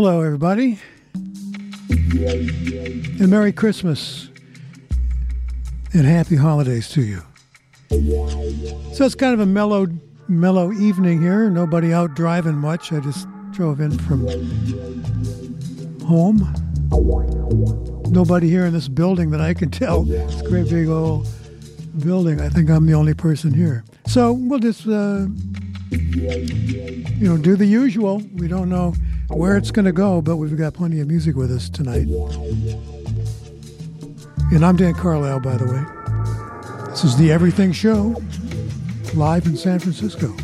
Hello, everybody, and Merry Christmas, and Happy Holidays to you. So it's kind of a mellow evening here. Nobody out driving much. I just drove in from home. Nobody here in this building that I can tell. It's a great big old building. I think I'm the only person here. So we'll just, do the usual. We don't know where it's going to go, but we've got plenty of music with us tonight. And I'm Dan Carlisle, by the way. This is the Everything Show, live in San Francisco.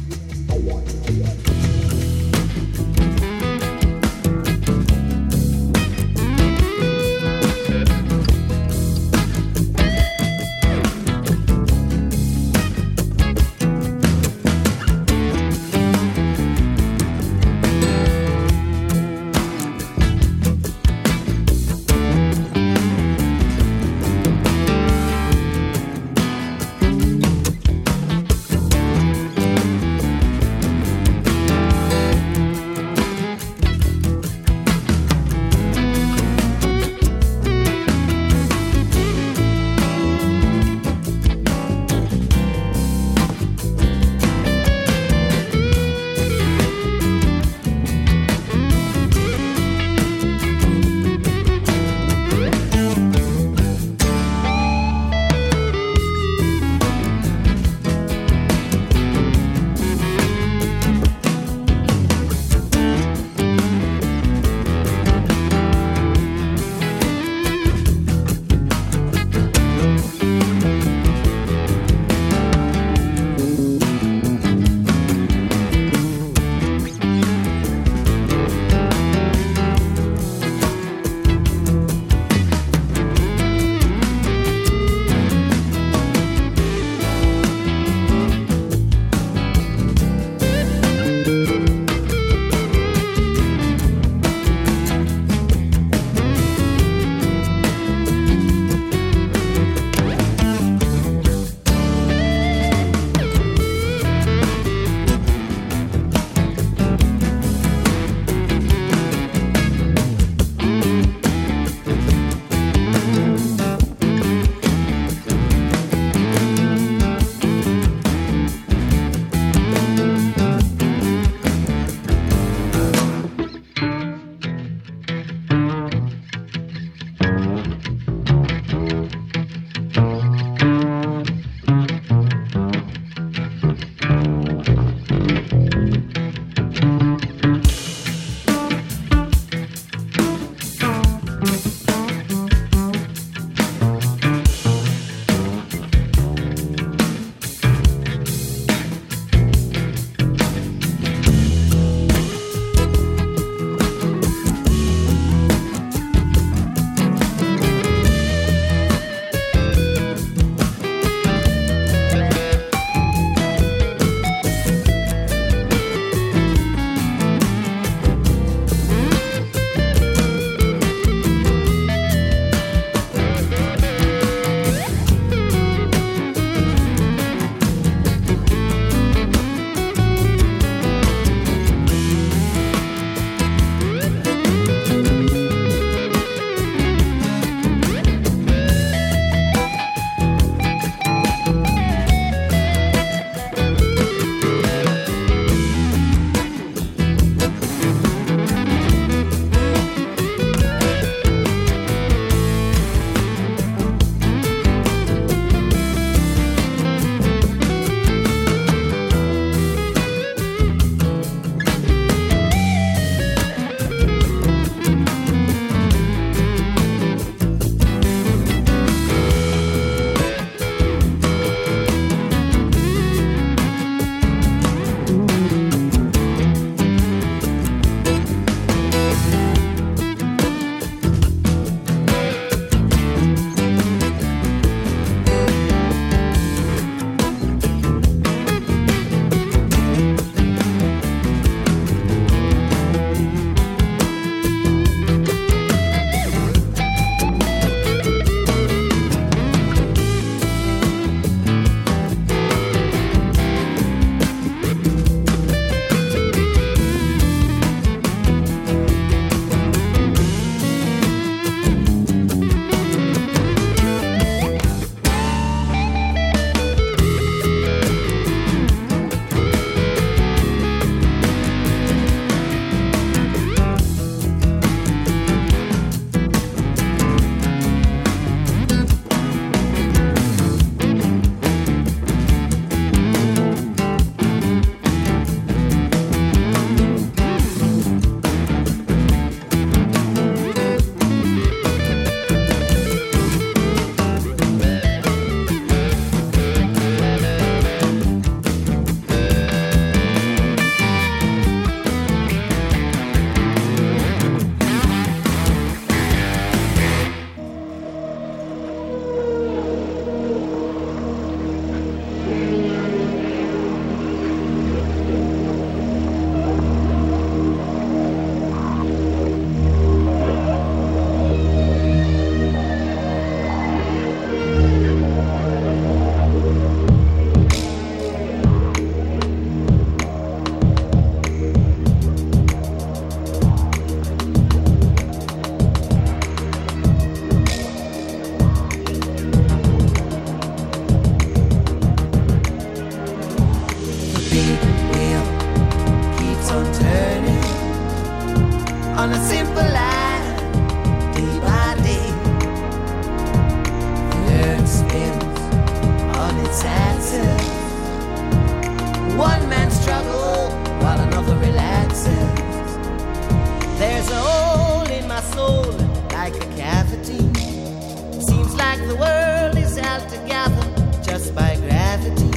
like the world is held together just by gravity.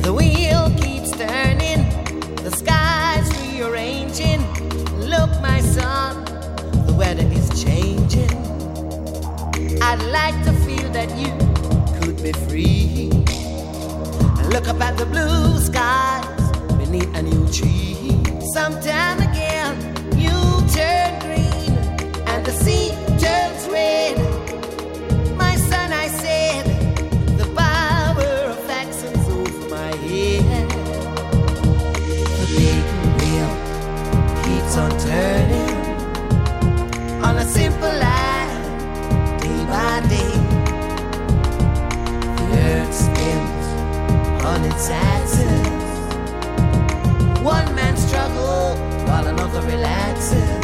The wheel keeps turning, the sky's rearranging. Look, my son, the weather is changing. I'd like to feel that you could be free. Look up at the blue skies beneath a new tree. Sometime again, you turn green and the sea turns red. My son, I said, the power of action's over my head. The beaten wheel keeps on turning on a simple line, day by day. The earth spins on its axis. One man struggles while another relaxes.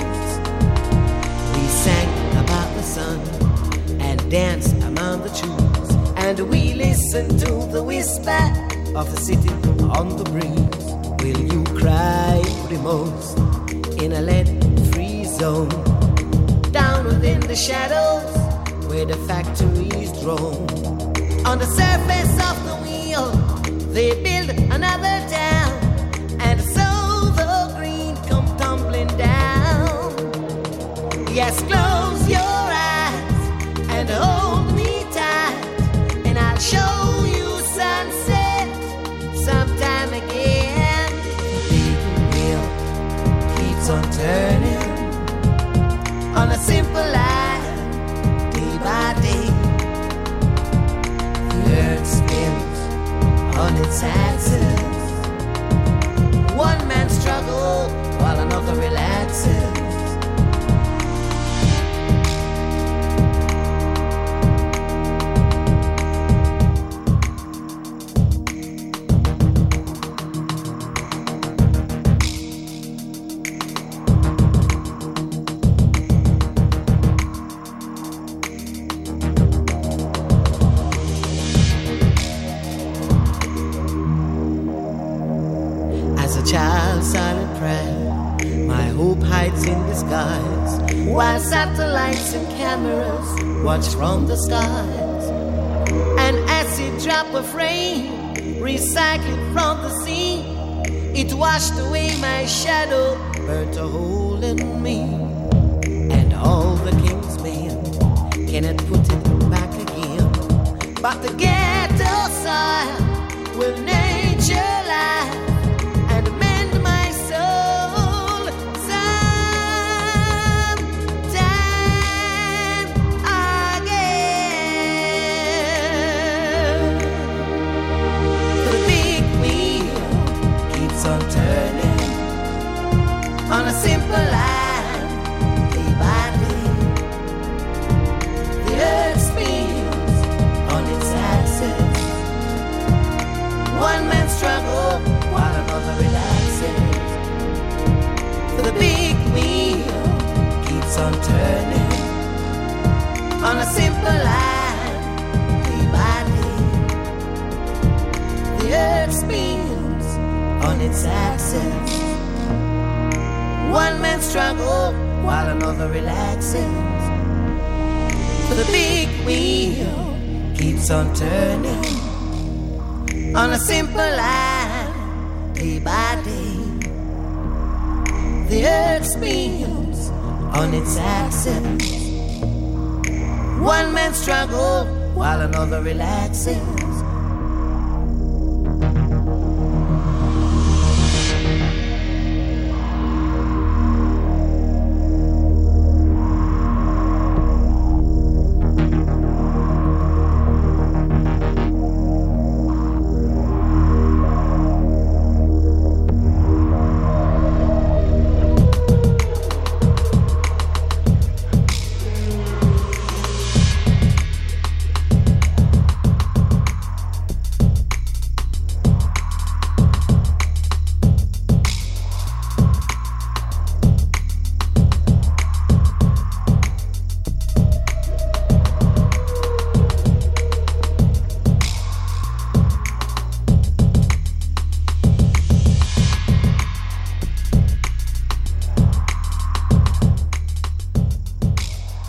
We sang about the sun and danced among the trees, and we listened to the whisper of the city on the breeze. Will you cry remorse in a lead-free zone? Down within the shadows where the factories drone. On the surface of the wheel they build another town, and so the green come tumbling down. Yes, close your eyes and hold me tight, and I'll show you sunset sometime again. The beaten wheel keeps on turning on a simple line, day by day. The earth spins on its axis. One man struggles while another relaxes. Satellites and cameras watch from the skies. An acid drop of rain recycled from the sea. It washed away my shadow, burnt a hole in me. And all the king's men cannot put it back again. But the ghetto soil will nature lie. On a simple line, day by day. The earth spins on its axis. One man struggles while another relaxes. For the big wheel keeps on turning on a simple line, day by day. The earth spins on its axis. One man struggles while another relaxes. For the big wheel keeps on turning on a simple line, day by day. The earth spins on its axis. One man struggles while another relaxes.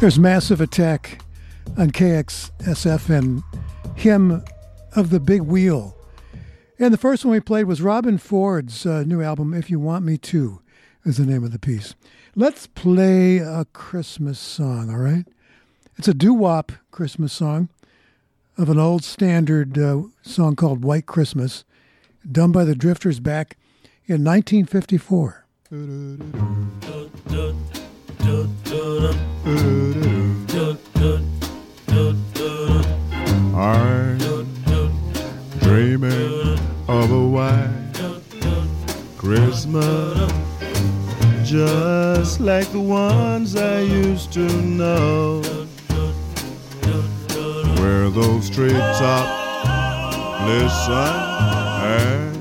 There's Massive Attack on KXSF and Hymn of the Big Wheel. And the first one we played was Robin Ford's new album, If You Want Me To, is the name of the piece. Let's play a Christmas song, all right? It's a doo-wop Christmas song of an old standard song called White Christmas, done by the Drifters back in 1954. I'm dreaming of a white Christmas, just like the ones I used to know, where those treetops listen and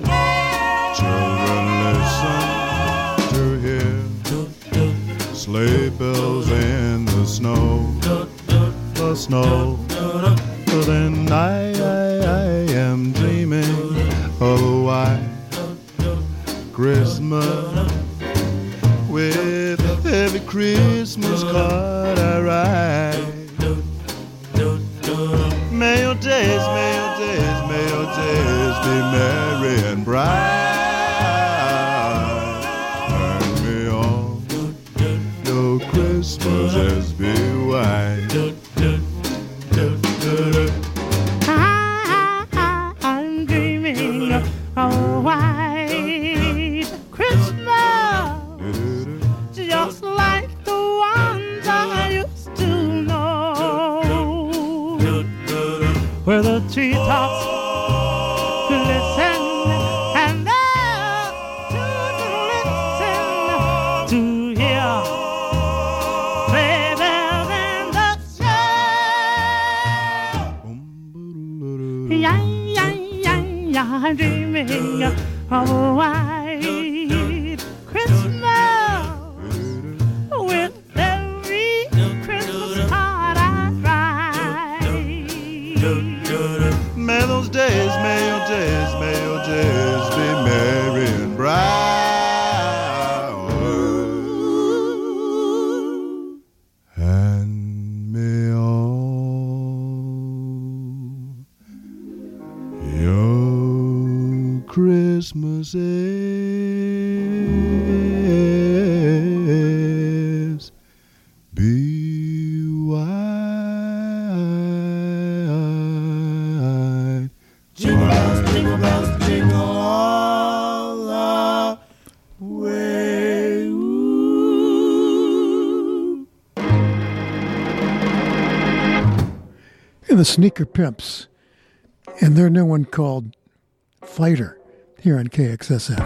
children listen to hear sleigh bells in the snow, the snow. But then I am dreaming of a white Christmas, with every Christmas card I write. May your days, be merry and bright, and may all your Christmases be white. I'm dreaming of a white Christmas, just like the ones I used to know, where the treetops glisten and the children listen to hear sleigh bells in the snow. Yeah, yeah, yeah, yeah, I'm dreaming of a white Christmas, with every Christmas card I write. May your days be merry and bright, and may all your Christmases be. The Sneaker Pimps and their new one called Fighter here on KXSF.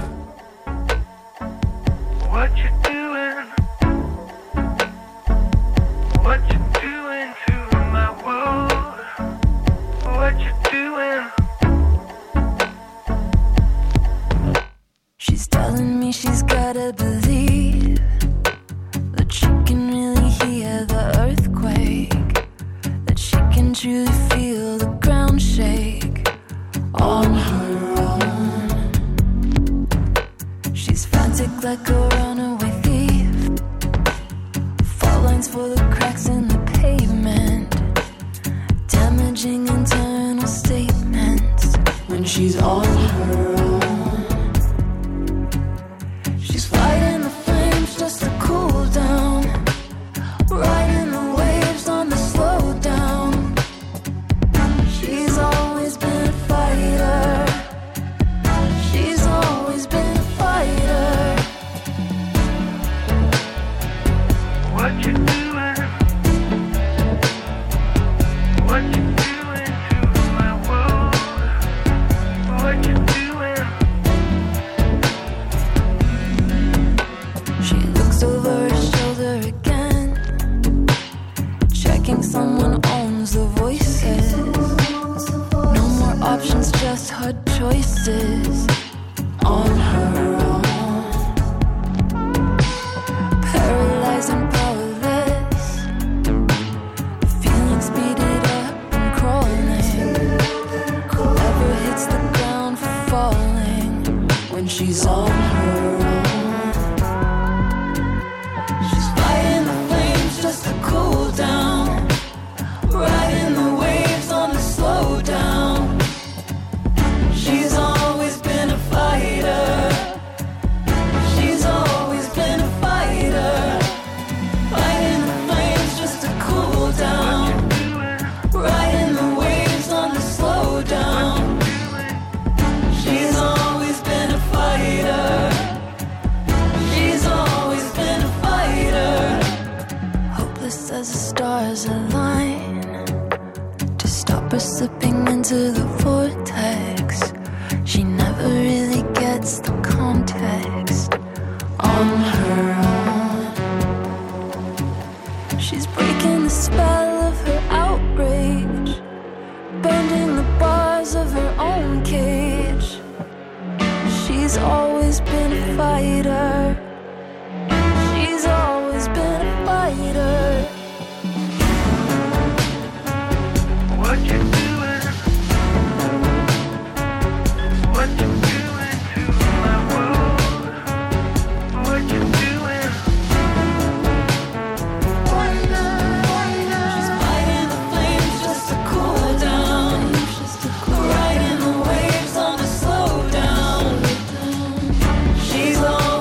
What you doing? What you doing to my world? What you doing? She's telling me she's gotta believe that she can really hear the earthquake, can truly feel the ground shake on her own. She's frantic like a runaway thief, fault lines for the cracks in the pavement, damaging internal statements when she's on her own. She's fighting the flames just to cool down, riding the waves on the slow down. Just her choices on her own. Paralyzed and powerless, feelings speeded up and crawling, never hits the ground for falling when she's on her own. She's fighting the flames just to cool down. stars align to stop her slipping into the vortex. She never really gets the context. On her own, she's breaking the spell of her outrage, bending the bars of her own cage. She's always been a fighter. She's always been a fighter. What you doing? What you doing to my world? What you doing? She's fighting the flames just to cool down, riding the waves on a slowdown. She's on.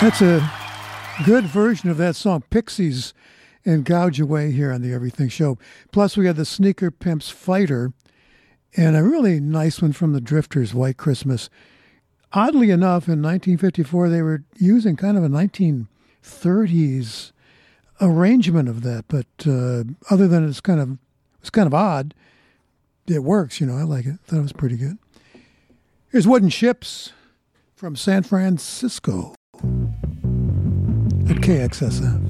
That's a good version of that song, Pixies and Gouge Away, here on the Everything Show. Plus, we had the Sneaker Pimps, Fighter, and a really nice one from the Drifters, White Christmas. Oddly enough, in 1954, they were using kind of a 1930s arrangement of that, but other than it's kind of odd, it works, you know. I like it. Thought it was pretty good. Here's Wooden Ships from San Francisco at KXSF.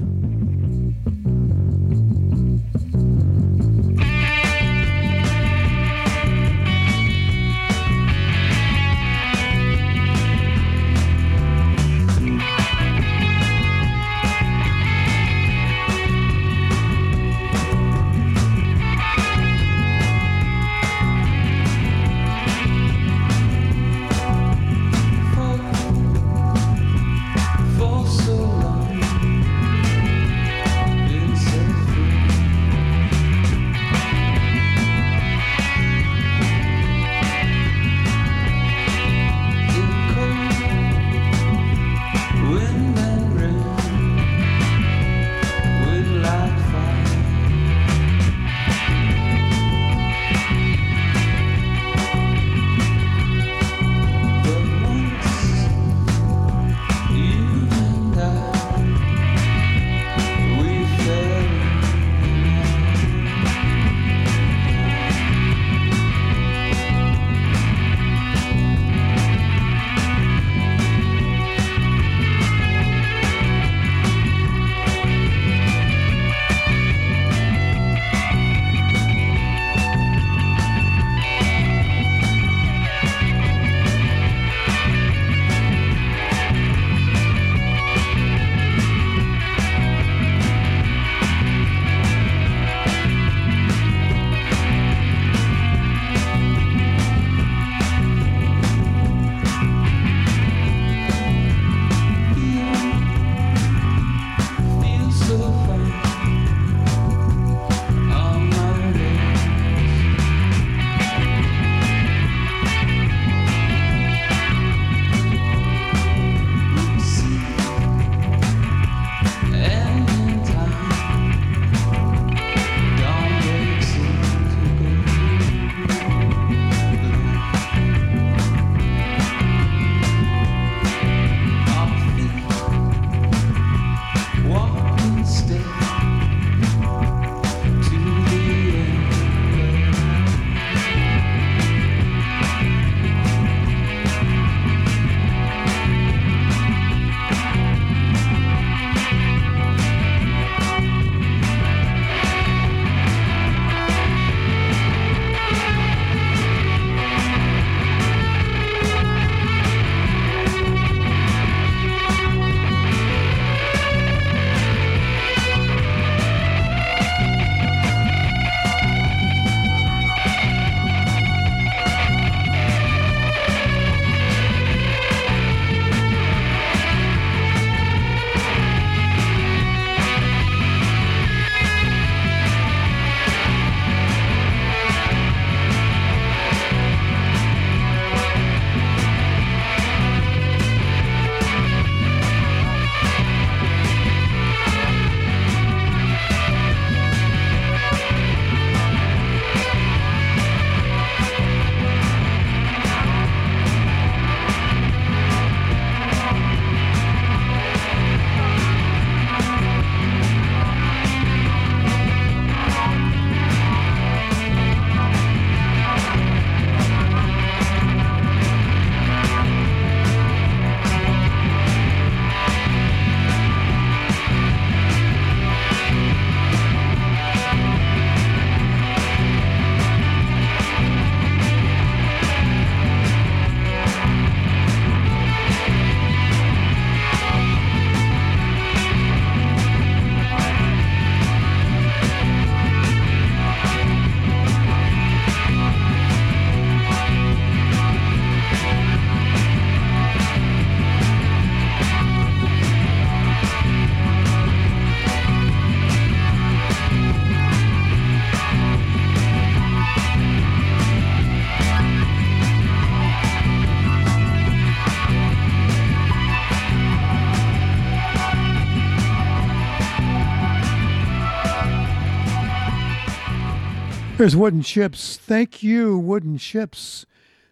Here's Wooden Ships. Thank you, Wooden Ships,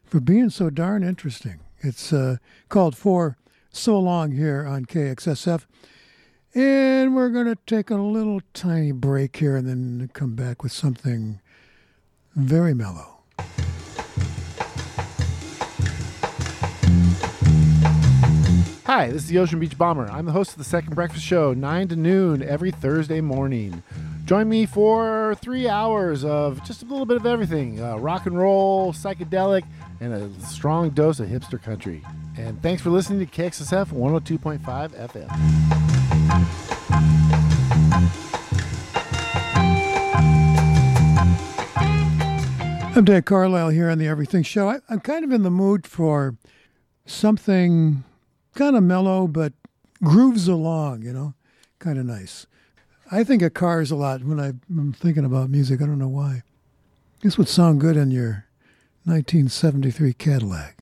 for being so darn interesting. It's called For So Long here on KXSF. And we're going to take a little tiny break here and then come back with something very mellow. Hi, this is the Ocean Beach Bomber. I'm the host of the Second Breakfast Show, 9 to noon every Thursday morning. Join me for 3 hours of just a little bit of everything, rock and roll, psychedelic, and a strong dose of hipster country. And thanks for listening to KXSF 102.5 FM. I'm Dan Carlisle here on the Everything Show. I'm kind of in the mood for something kind of mellow, but grooves along, you know, kind of nice. I think of cars a lot when I'm thinking about music. I don't know why. This would sound good in your 1973 Cadillac.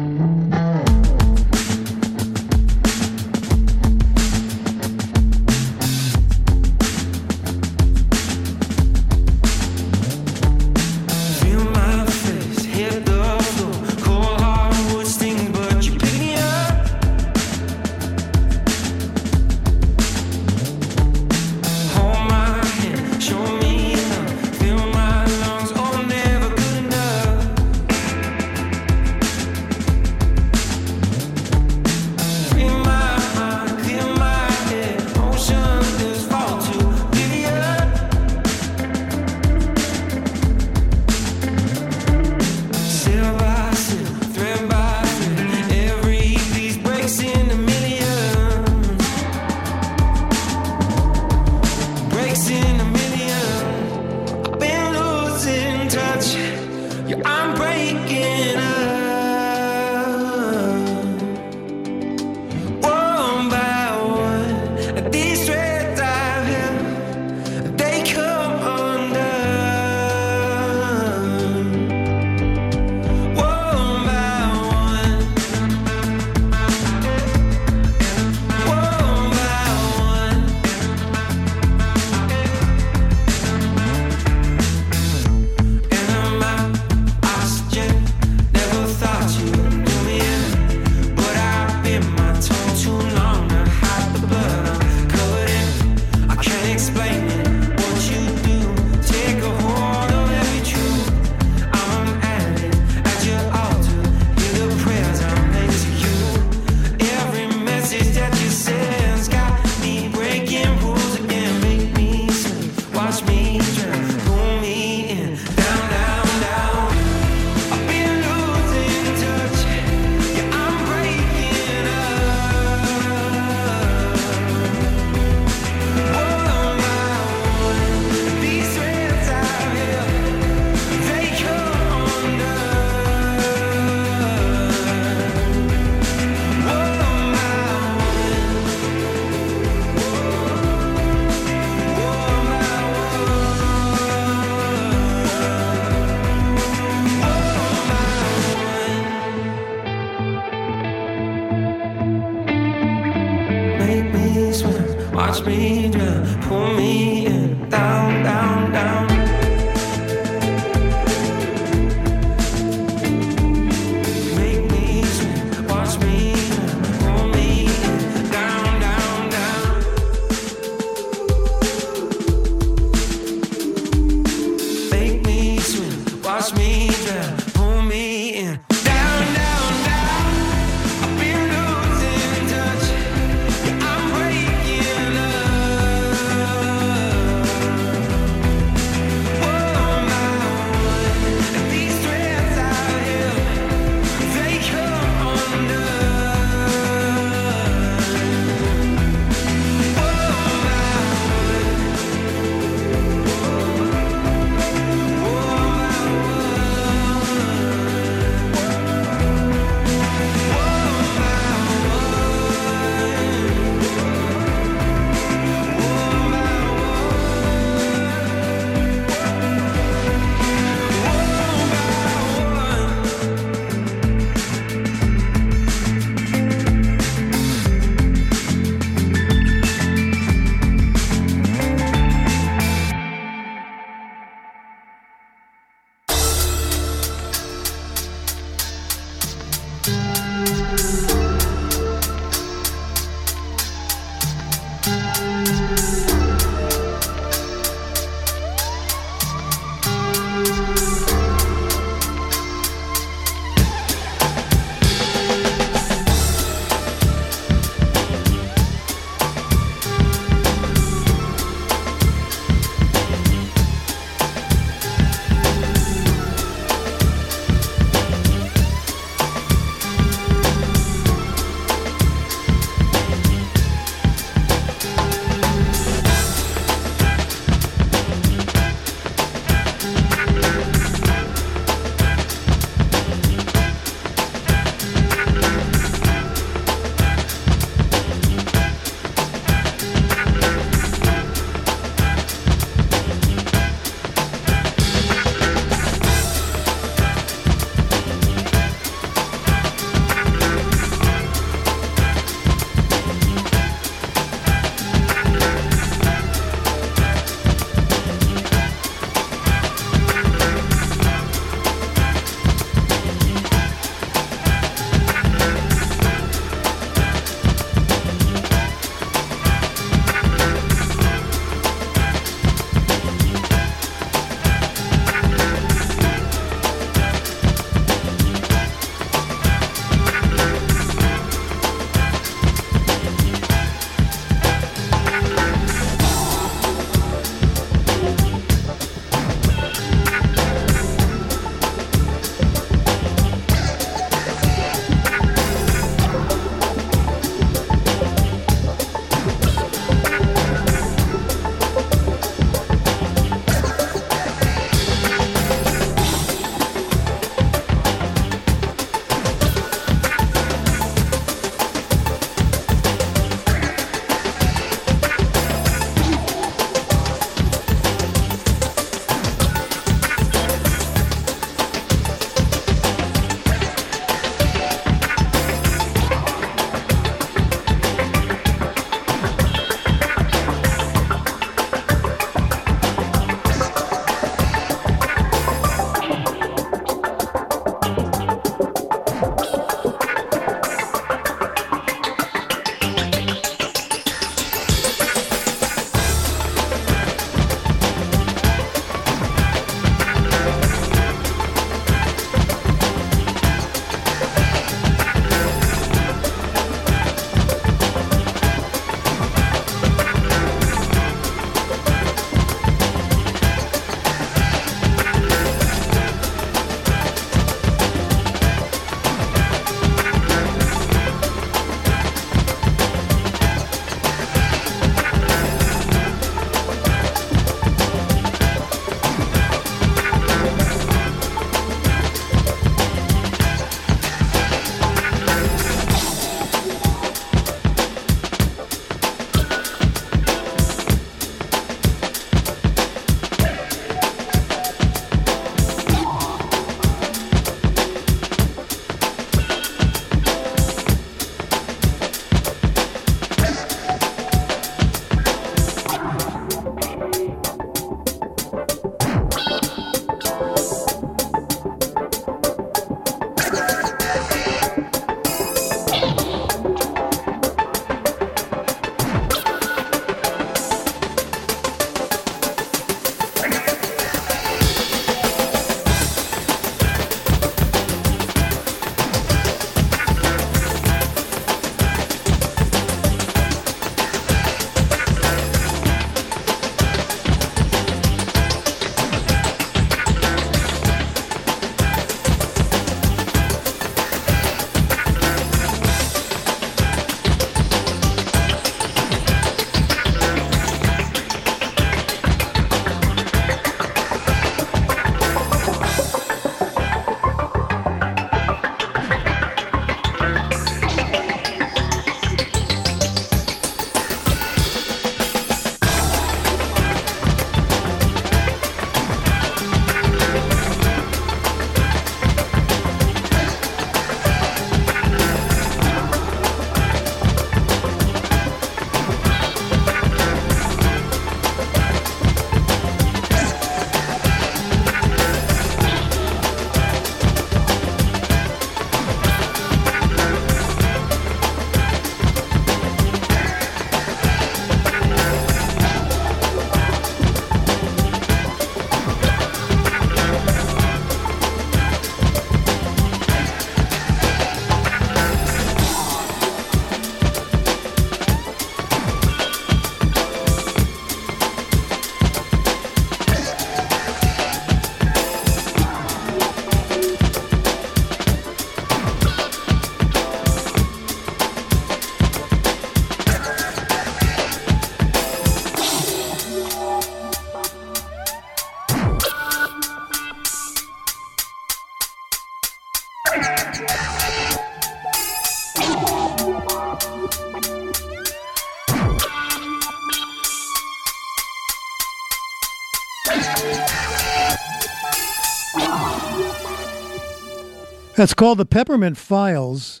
That's called The Peppermint Files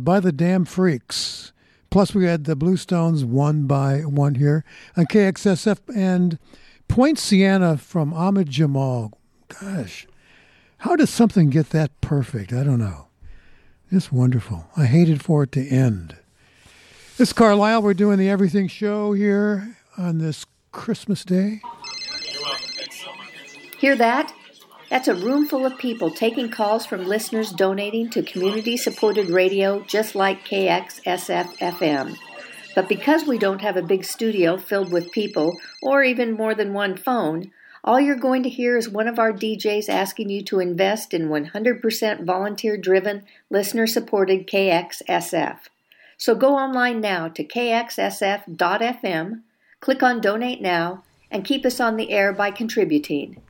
by the Damn Freaks. Plus, we had the Blue Stones one by one here on KXSF and Poinciana from Ahmad Jamal. Gosh, how does something get that perfect? I don't know. It's wonderful. I hated for it to end. This is Carlisle. We're doing the Everything Show here on this Christmas Day. Hear that? That's a room full of people taking calls from listeners donating to community-supported radio just like KXSF-FM. But because we don't have a big studio filled with people, or even more than one phone, all you're going to hear is one of our DJs asking you to invest in 100% volunteer-driven, listener-supported KXSF. So go online now to kxsf.fm, click on Donate Now, and keep us on the air by contributing.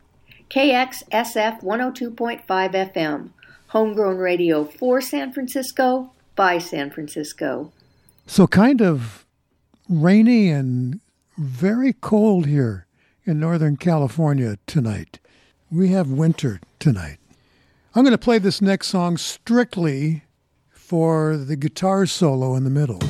KXSF 102.5 FM, homegrown radio for San Francisco, by San Francisco. So kind of rainy and very cold here in Northern California tonight. We have winter tonight. I'm going to play this next song strictly for the guitar solo in the middle.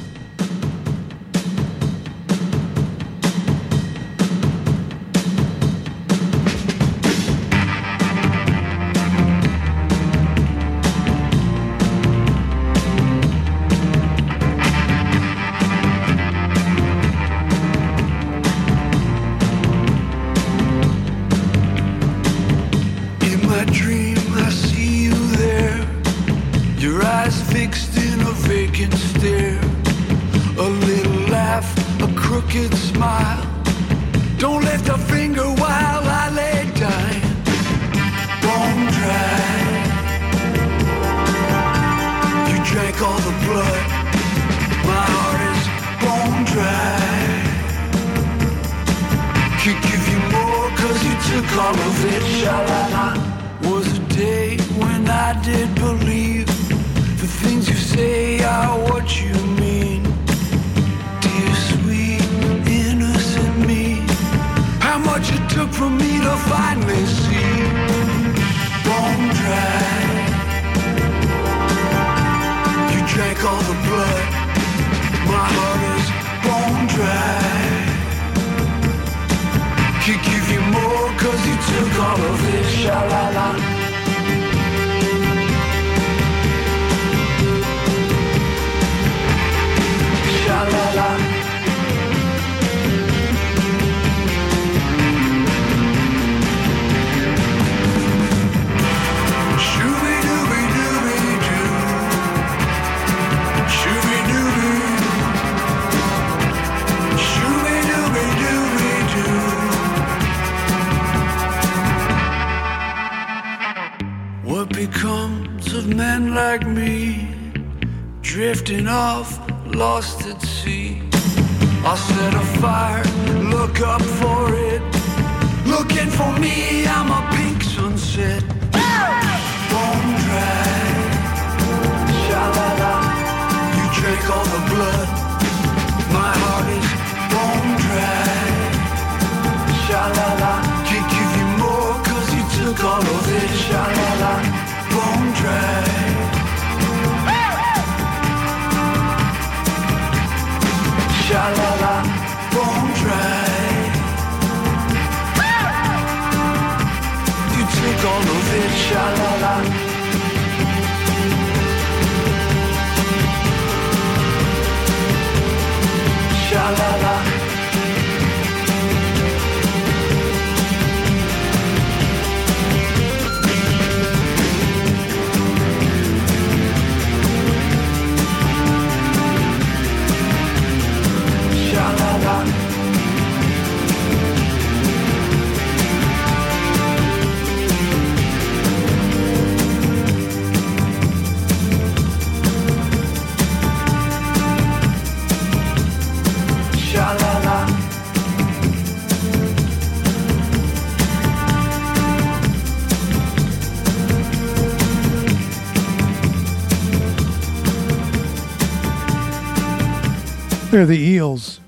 They're the Eels.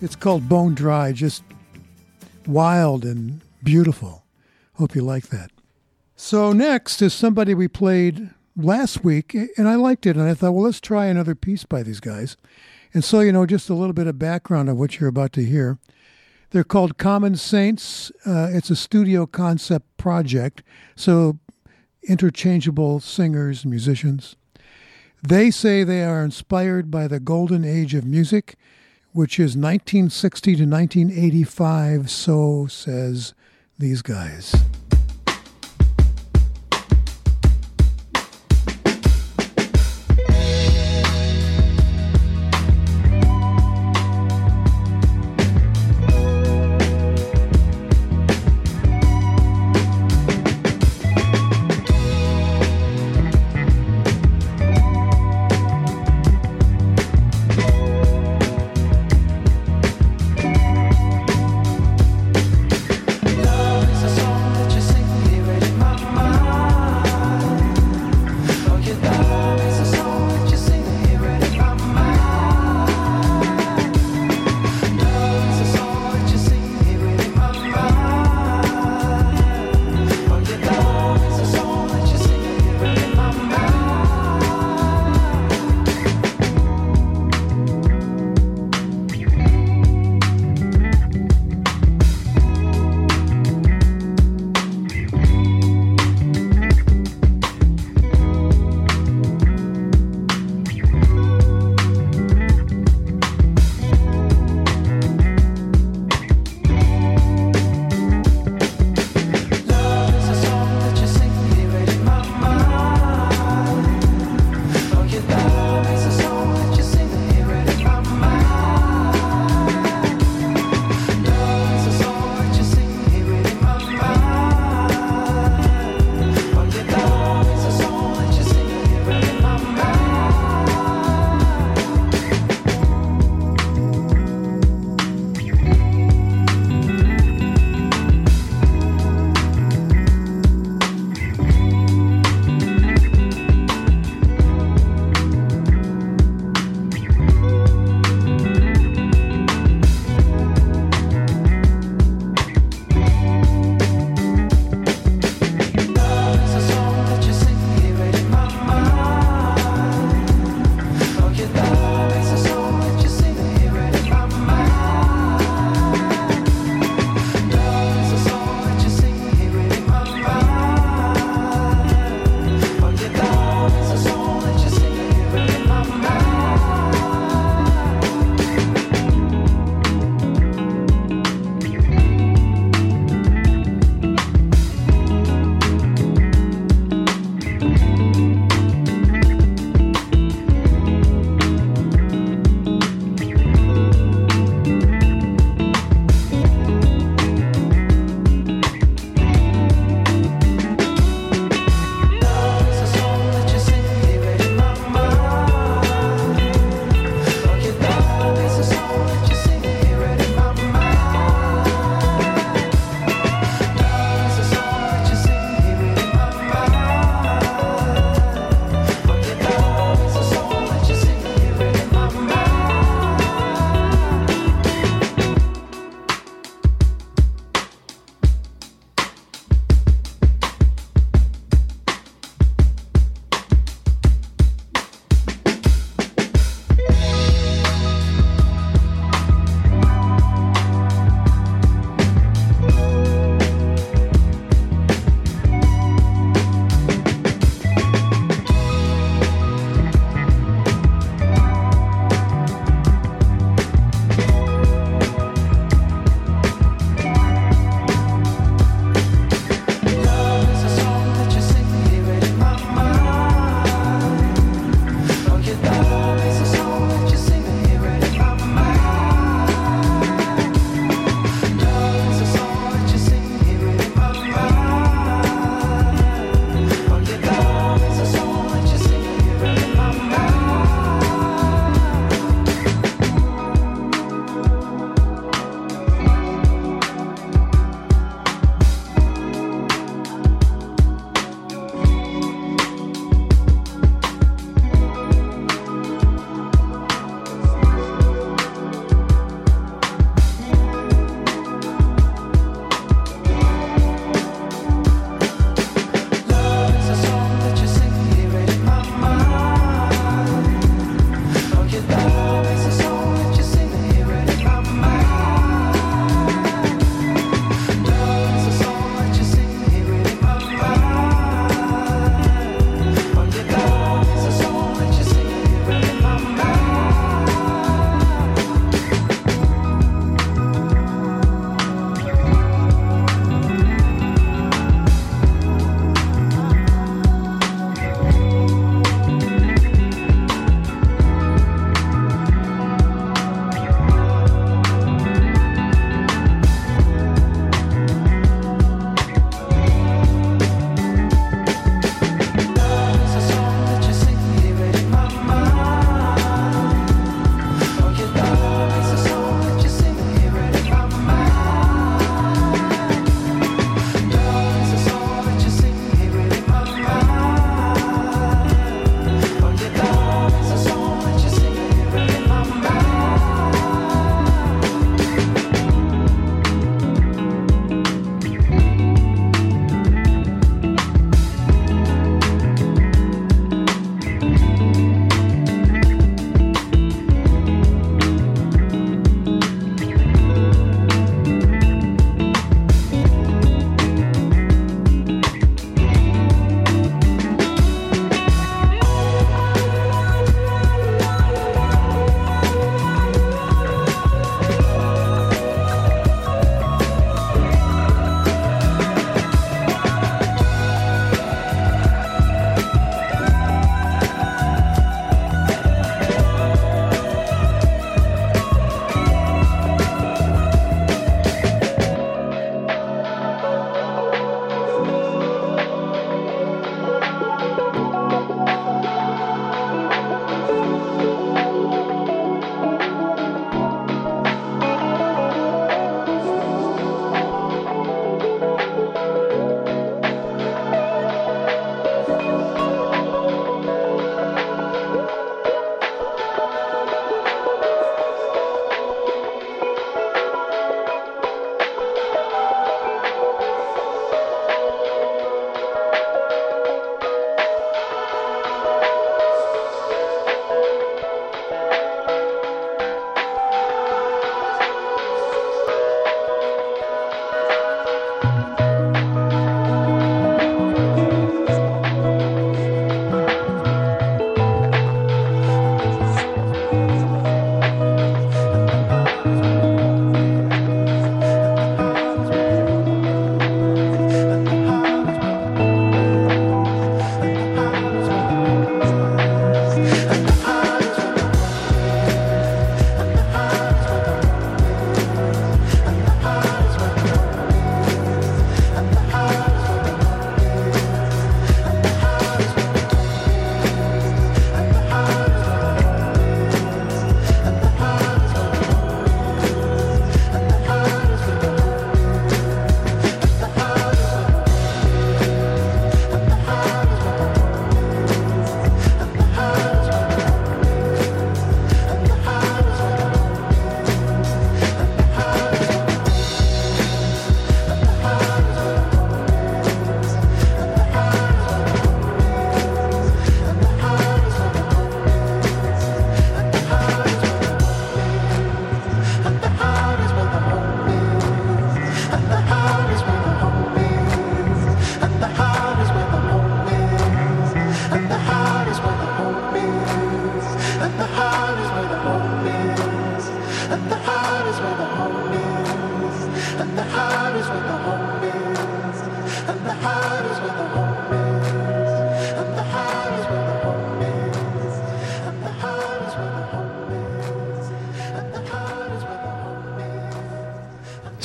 It's called Bone Dry, just wild and beautiful. Hope you like that. So next is somebody we played last week, and I liked it, and I thought, well, let's try another piece by these guys. And so, you know, just a little bit of background on what you're about to hear. They're called Common Saints. It's a studio concept project, so interchangeable singers and musicians. They say they are inspired by the golden age of music, which is 1960 to 1985, so says these guys. That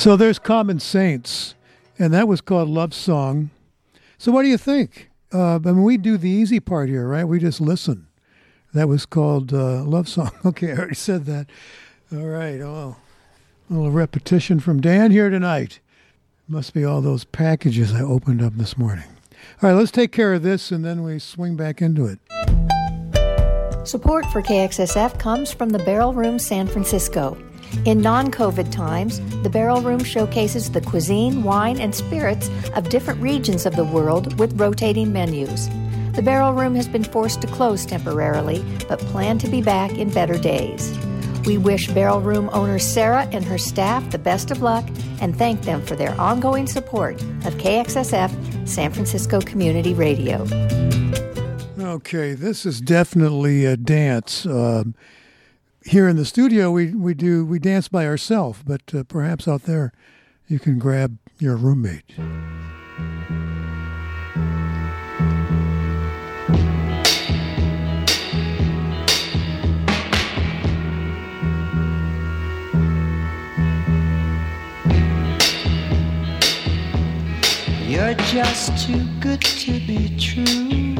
So there's Common Saints, and that was called Love Song. So what do you think? I mean, we do the easy part here, right? We just listen. That was called Love Song. Okay, I already said that. All right, oh, a little repetition from Dan here tonight. Must be all those packages I opened up this morning. All right, let's take care of this, and then we swing back into it. Support for KXSF comes from the Barrel Room San Francisco. In non-COVID times, the Barrel Room showcases the cuisine, wine, and spirits of different regions of the world with rotating menus. The Barrel Room has been forced to close temporarily, but plan to be back in better days. We wish Barrel Room owner Sarah and her staff the best of luck and thank them for their ongoing support of KXSF San Francisco Community Radio. Okay, this is definitely a dance. Here in the studio, we dance by ourselves, but perhaps out there you can grab your roommate. You're just too good to be true.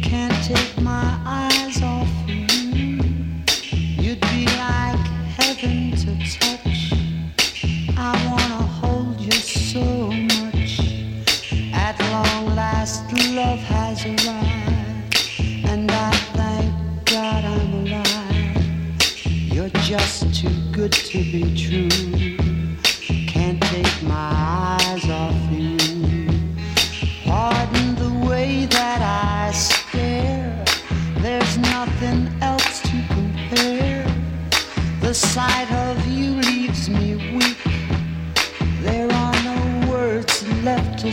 Can't take my eyes off you. You'd be like heaven to touch. I wanna hold you so much. At long last, love has arrived, and I thank God I'm alive. You're just too good to be true. Can't take my eyes off you. Pardon the way that I stare. There's nothing else to compare. The sight of you leaves me weak. There are no words left to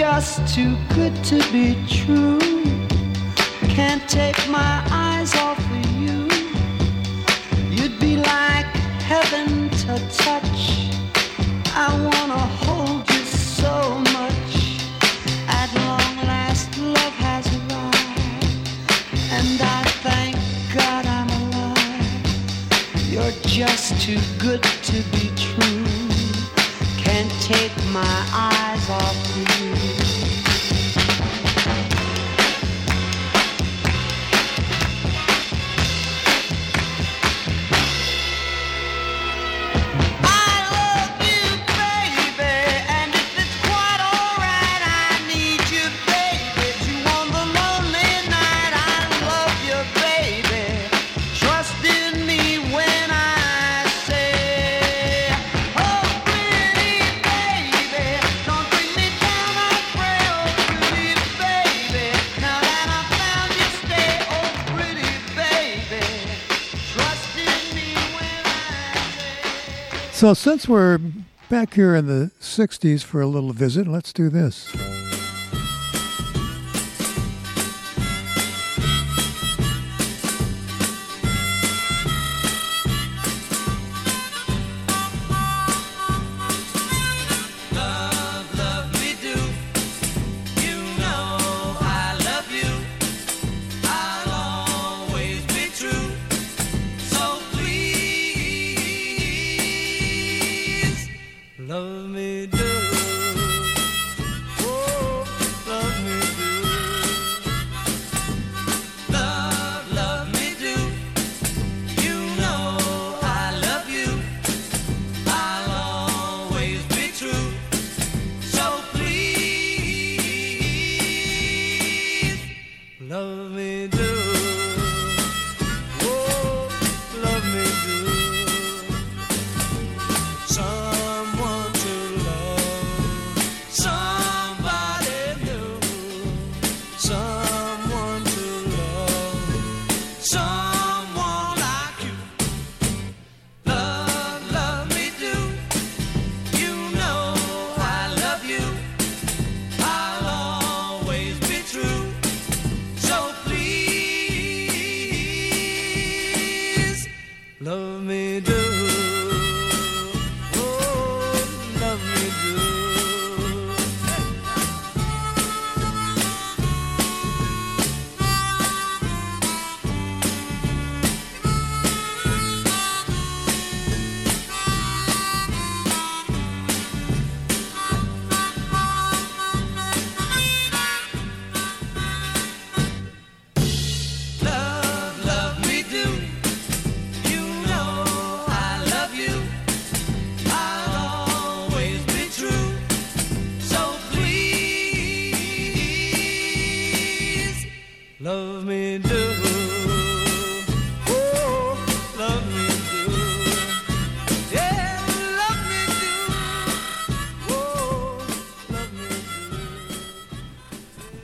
Just too good to be true. Can't take my eyes off of you. You'd be like heaven to touch. I wanna hold you so much. At long last, love has arrived, and I thank God I'm alive. You're just too good to be true. Can't take my eyes off you. So since we're back here in the 60s for a little visit, let's do this. Love me do. Oh.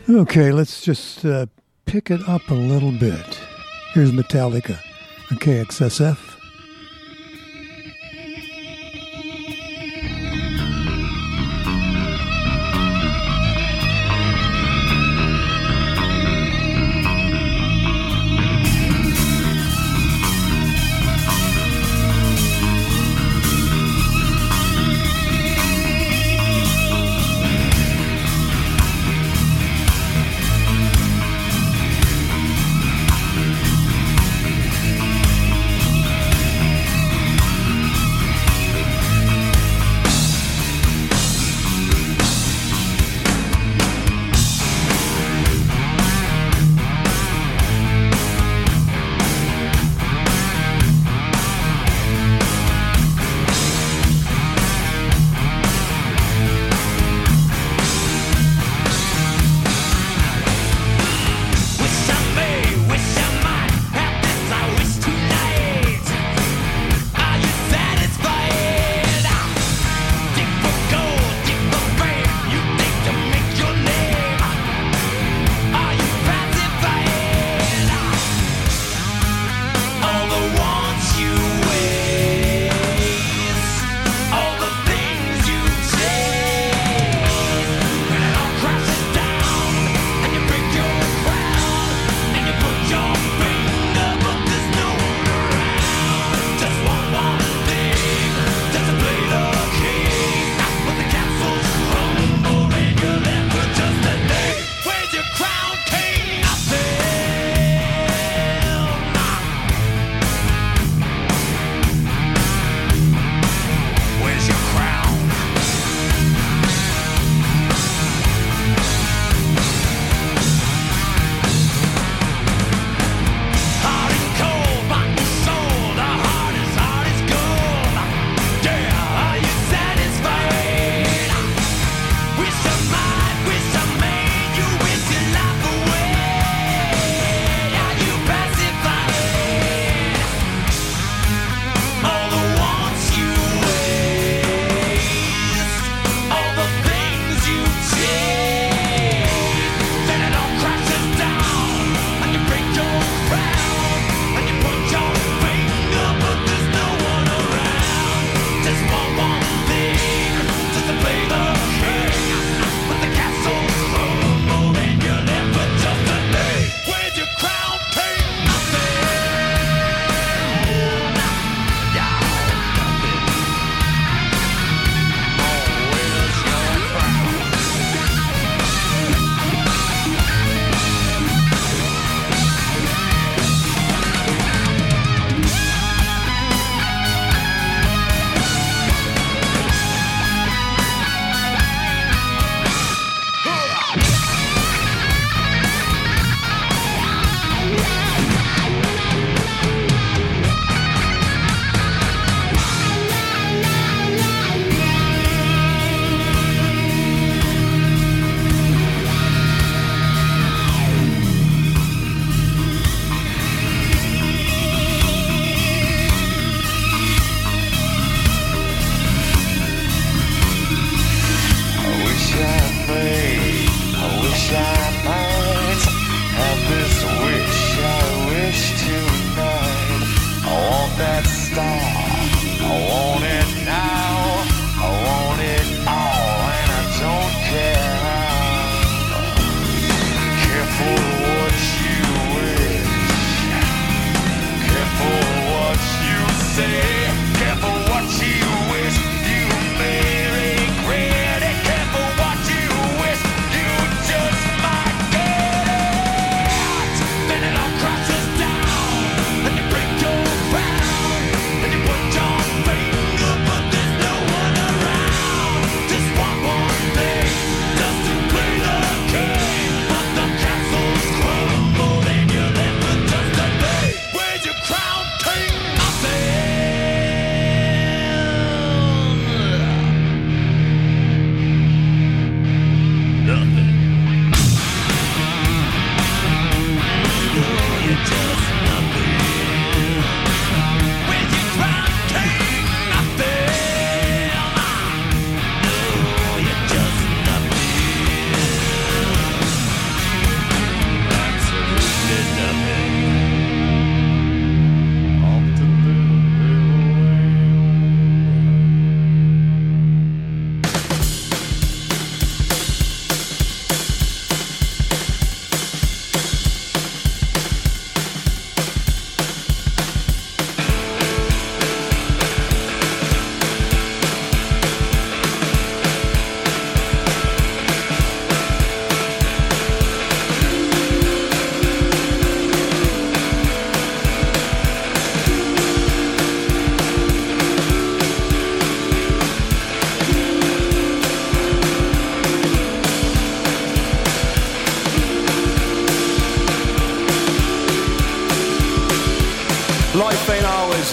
Okay, let's just pick it up a little bit. Here's Metallica on KXSF. Life ain't always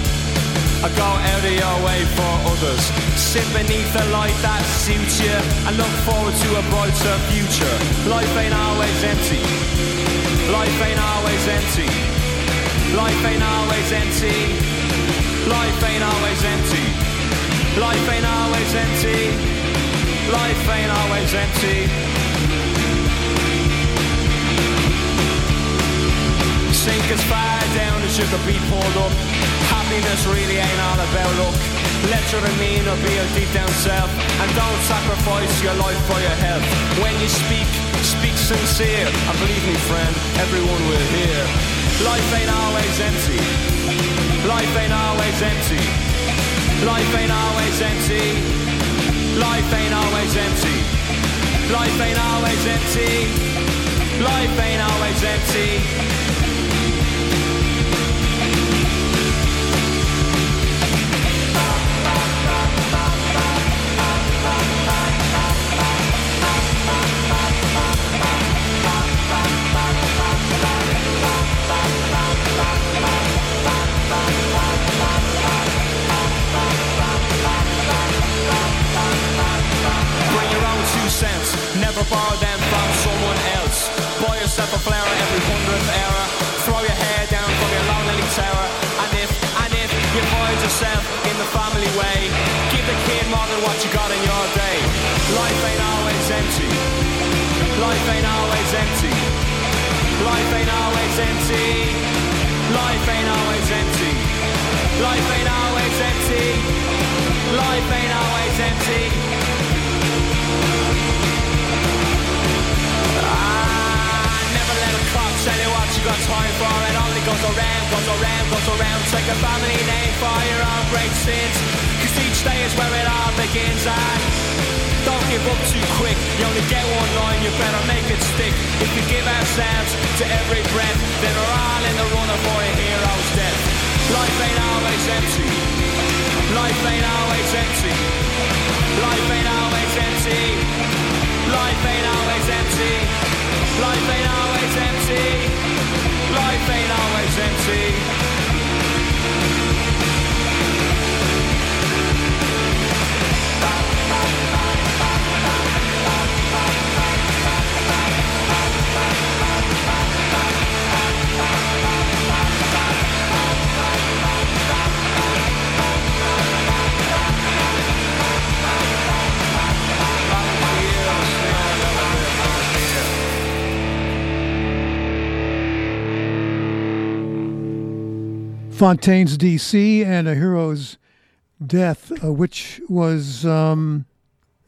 I go out of your way for others. Sit beneath the light that suits you and look forward to a brighter future. Life ain't always empty. Life ain't always empty. Life ain't always empty. Life ain't always empty. Life ain't always empty. Life ain't always empty. Sink as far down as you could be pulled up. Happiness really ain't all about luck. Let your demeanor be your deep down self, and don't sacrifice your life for your health. When you speak, speak sincere, and believe me friend, everyone will hear. Life ain't always empty. Life ain't always empty. Life ain't always empty. Life ain't always empty. Life ain't always empty. Life ain't always empty. Never borrow them from someone else. Buy yourself a flower every 100th hour. Throw your hair down from your lonely tower. And if you find yourself in the family way, give the kid more than what you got in your day. Life ain't always empty. Life ain't always empty. Life ain't always empty. Life ain't always empty. Life ain't always empty. Life ain't always empty. Tell you what you got time for, it only goes around, goes around, goes around. Take a family name for your own great sins, cause each day is where it all begins. And don't give up too quick, you only get one line, you better make it stick. If we give ourselves to every breath, then we're all in the runner for a hero's death. Life ain't always empty. Life ain't always empty. Life ain't always empty. Life ain't always empty. Life ain't always empty. Life ain't always empty. Fontaine's DC and A Hero's Death, which was, when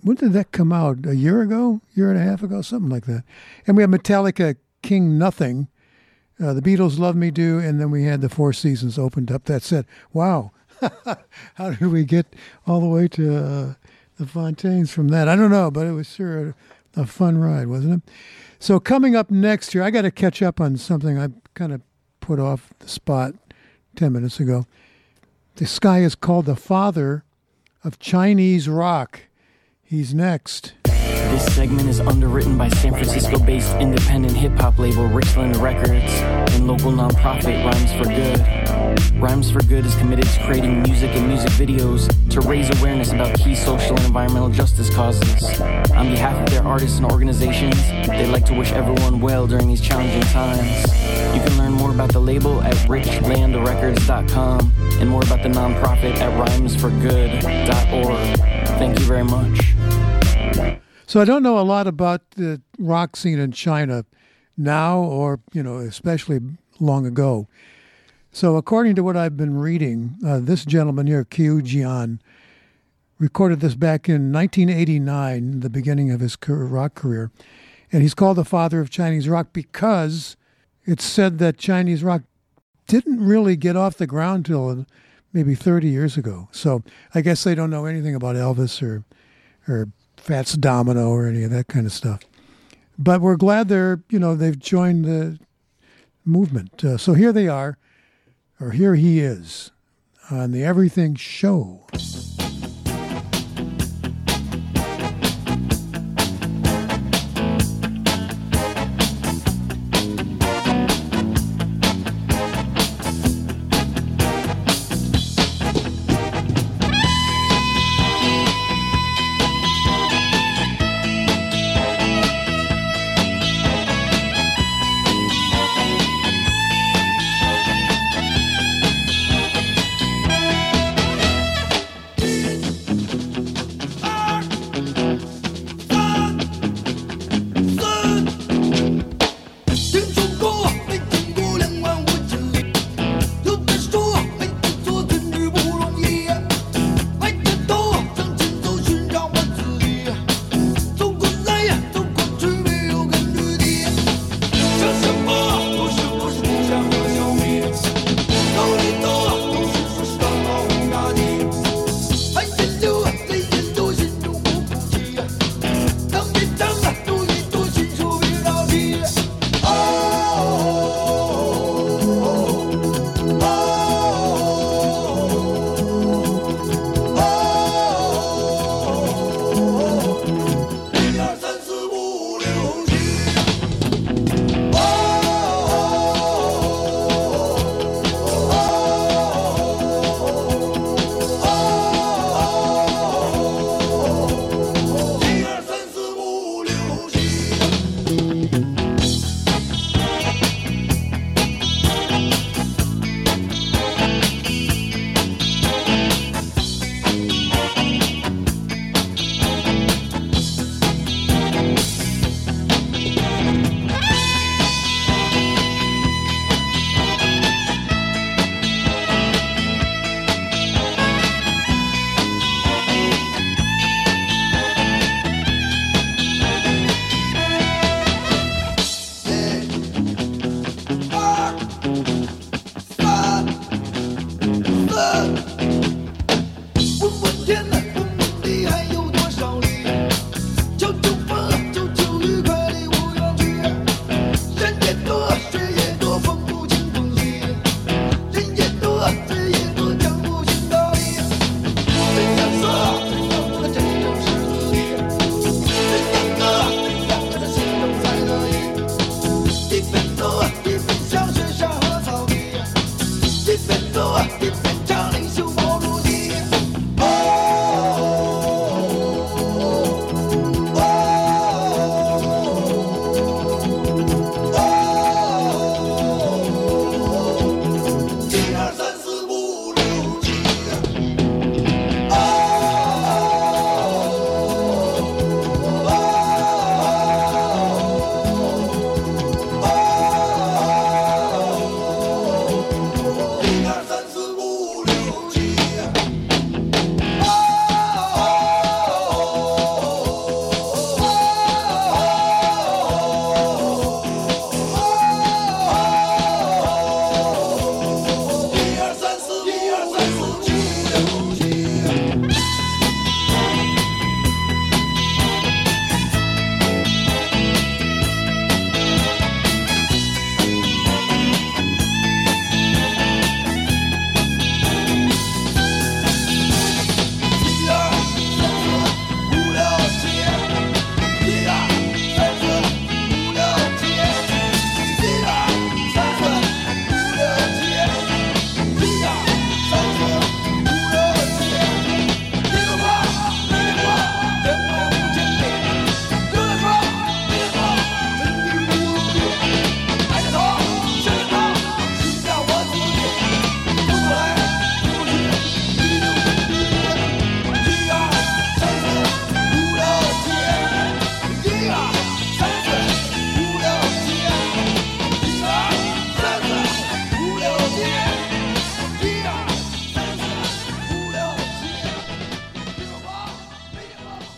did that come out? A year ago? Year and a half ago? Something like that. And we had Metallica, King Nothing, The Beatles, Love Me Do, and then we had The Four Seasons opened up. That said, wow, how did we get all the way to the Fontaines from that? I don't know, but it was sure a fun ride, wasn't it? So coming up next here, I got to catch up on something I kind of put off the spot 10 minutes ago. This guy is called the father of Chinese rock. He's next. This segment is underwritten by San Francisco-based independent hip-hop label Richland Records and local nonprofit Rhymes for Good. Rhymes for Good is committed to creating music and music videos to raise awareness about key social and environmental justice causes. On behalf of their artists and organizations, they'd like to wish everyone well during these challenging times. You can learn more about the label at richlandrecords.com and more about the nonprofit at rhymesforgood.org. Thank you very much. So I don't know a lot about the rock scene in China now, or, especially long ago. So according to what I've been reading, this gentleman here, Cui Jian, recorded this back in 1989, the beginning of his rock career. And he's called the father of Chinese rock because it's said that Chinese rock didn't really get off the ground till maybe 30 years ago. So I guess they don't know anything about Elvis or or Fats Domino or any of that kind of stuff. But we're glad they've joined the movement. So here they are, or here he is, on the Everything Show.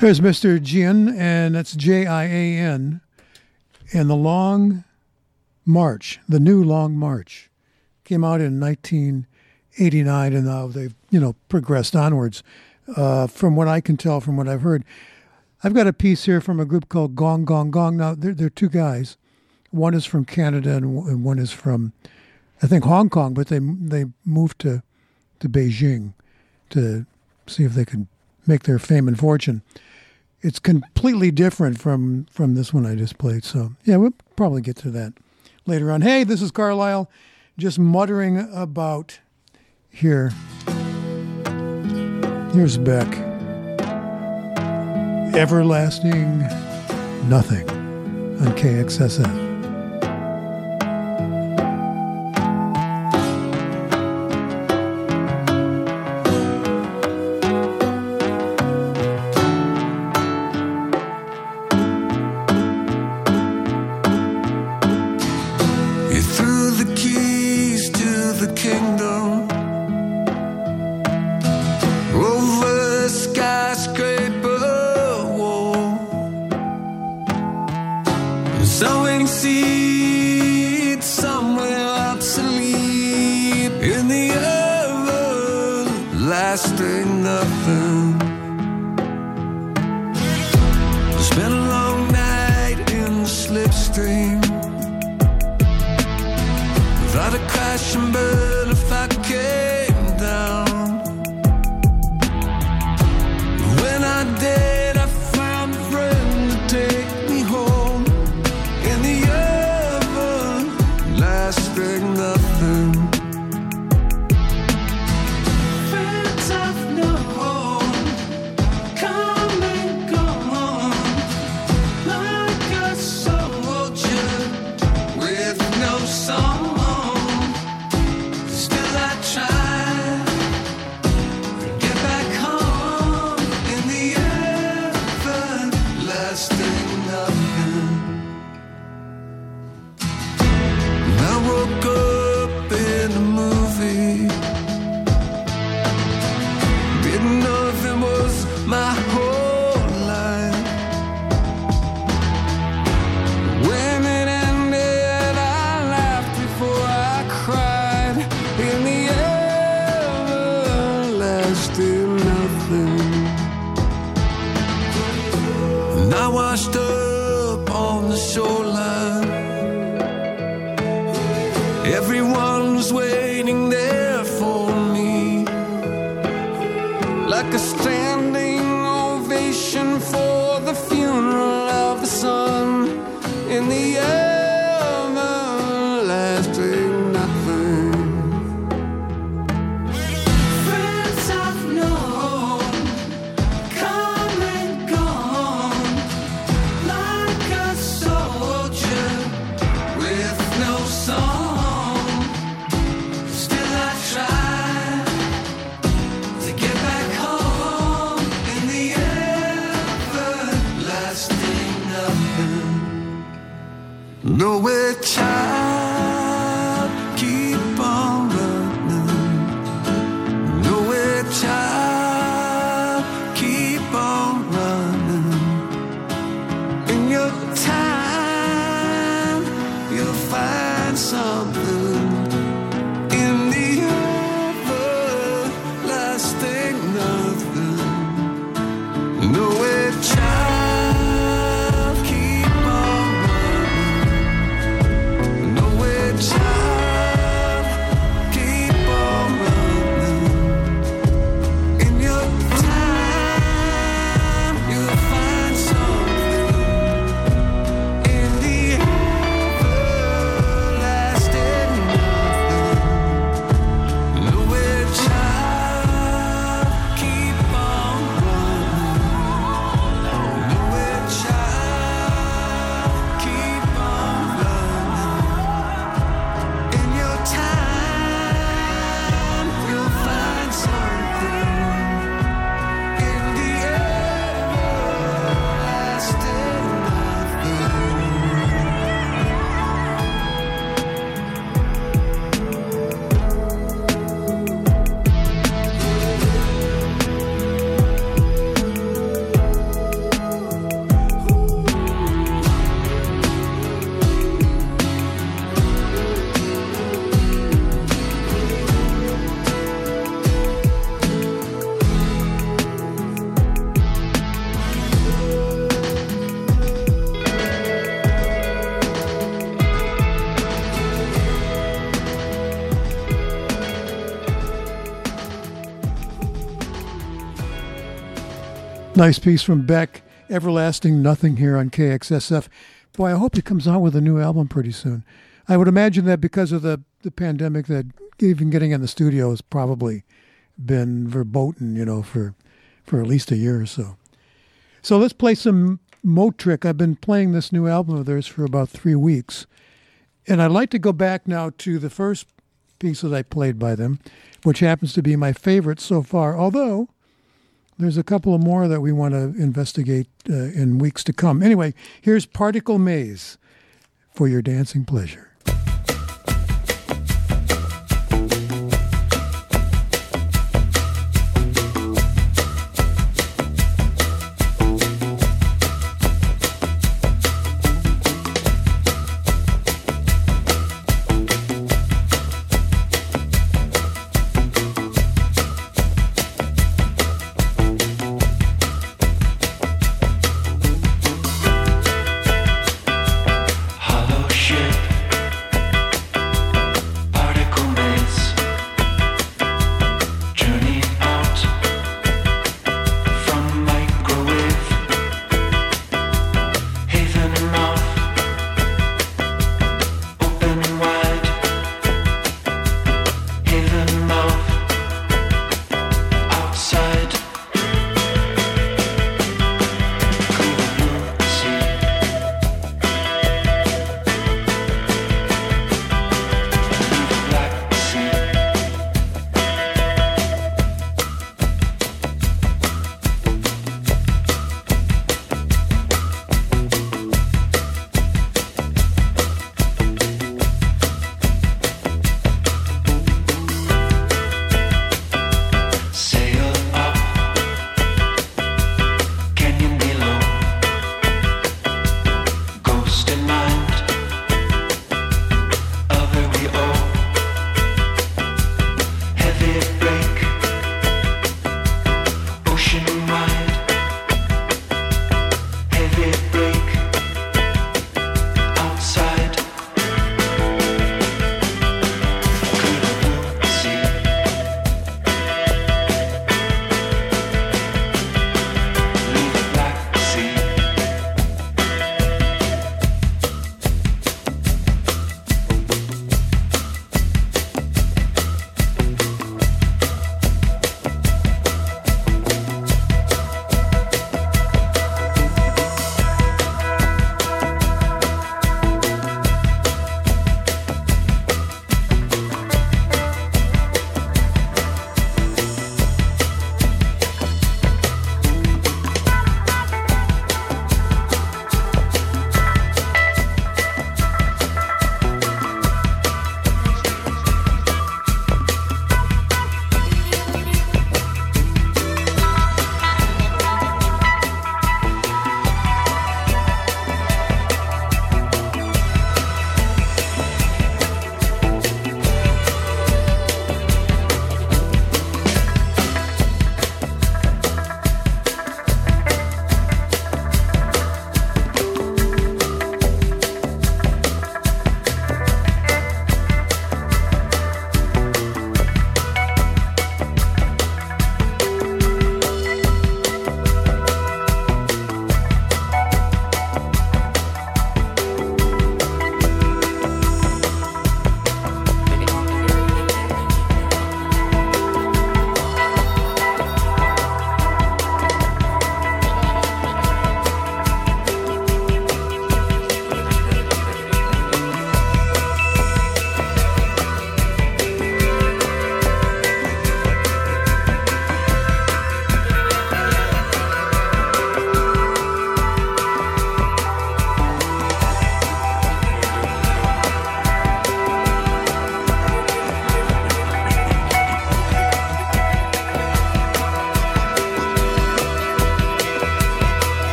There's Mr. Jian, and that's Jian, and the Long March, the New Long March, came out in 1989, and now they've progressed onwards. from what I can tell, from what I've heard. I've got a piece here from a group called Gong Gong Gong. Now, they're two guys. One is from Canada and one is from, I think, Hong Kong, but they moved to Beijing to see if they could make their fame and fortune. It's completely different from this one I just played. So, yeah, we'll probably get to that later on. Hey, this is Carlisle, just muttering about here. Here's Beck. Everlasting Nothing on KXSF. Nice piece from Beck, Everlasting Nothing, here on KXSF. Boy, I hope he comes out with a new album pretty soon. I would imagine that because of the pandemic, that even getting in the studio has probably been verboten, you know, for at least a year or so. So let's play some Møtrik. I've been playing this new album of theirs for about 3 weeks. And I'd like to go back now to the first piece that I played by them, which happens to be my favorite so far, although there's a couple of more that we want to investigate in weeks to come. Anyway, here's Particle Maze for your dancing pleasure.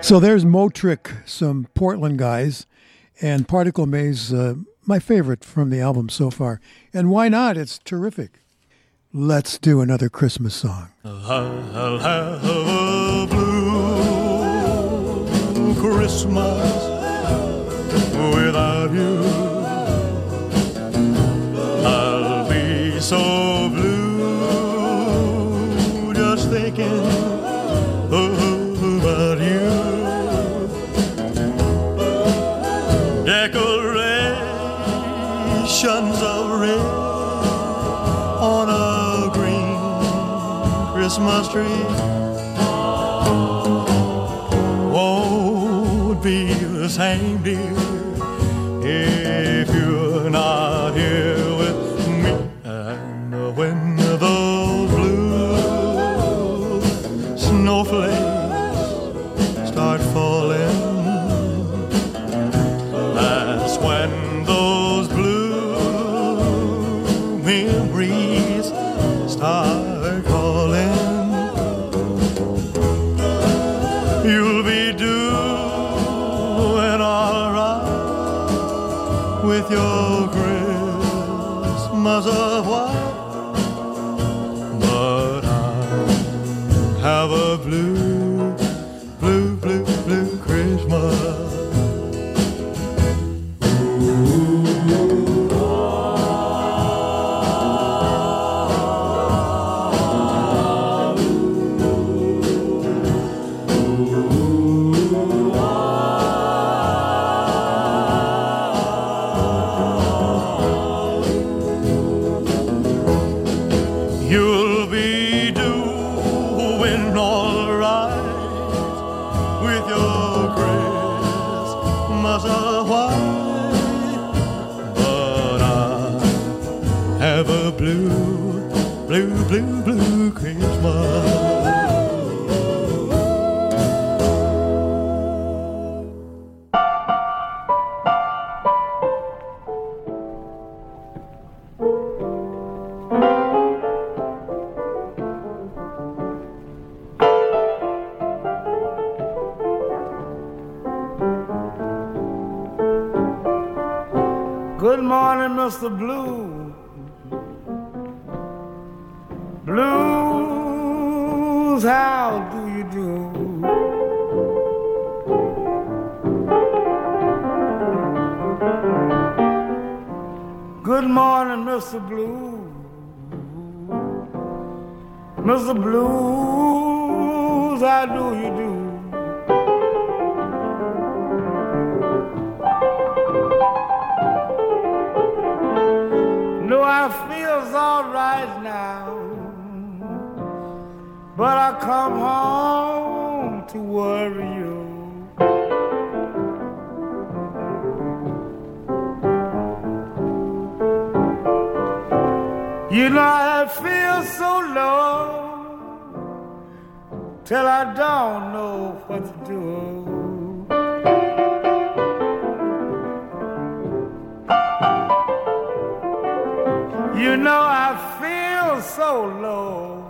So there's Møtrik, some Portland guys, and Particle Maze, my favorite from the album so far. And why not? It's terrific. Let's do another Christmas song. I'll have a blue Christmas without you. I'll be so blue just thinking about you. Decorations of red on a green Christmas tree won't be the same, dear, if you're not here with me. And when those blue snowflakes start falling, that's when those blue memories start calling. You'll be doing all right with your Christmas of white, but I have a blue, blue, blue, blue Christmas. Blue, blue, blue Christmas. Good morning, Mr. Blue. Blues, how do you do? Good morning, Mr. Blue. Mr. Blues, how do you do? No, I feels all right now, but I come home to worry you. You know I feel so low till I don't know what to do. You know I feel so low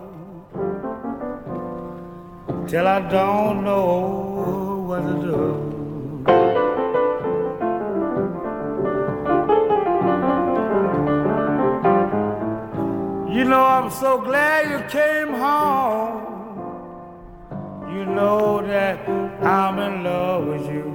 till I don't know what to do. You know I'm so glad you came home. You know that I'm in love with you.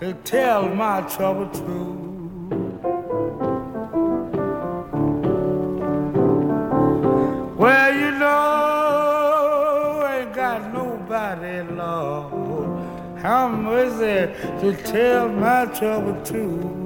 to tell my trouble true. Well, you know, I ain't got nobody, Lord, how much there to tell my trouble true.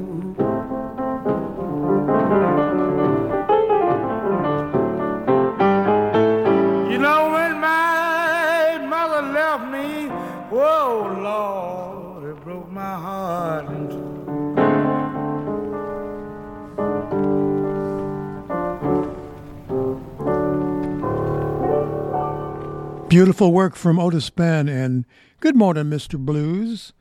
Beautiful work from Otis Benn and Good Morning, Mr. Blues.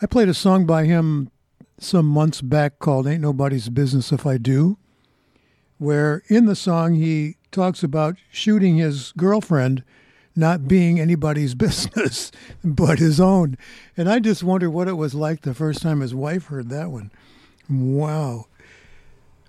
I played a song by him some months back called Ain't Nobody's Business If I Do, where in the song he talks about shooting his girlfriend not being anybody's business but his own. And I just wonder what it was like the first time his wife heard that one. Wow.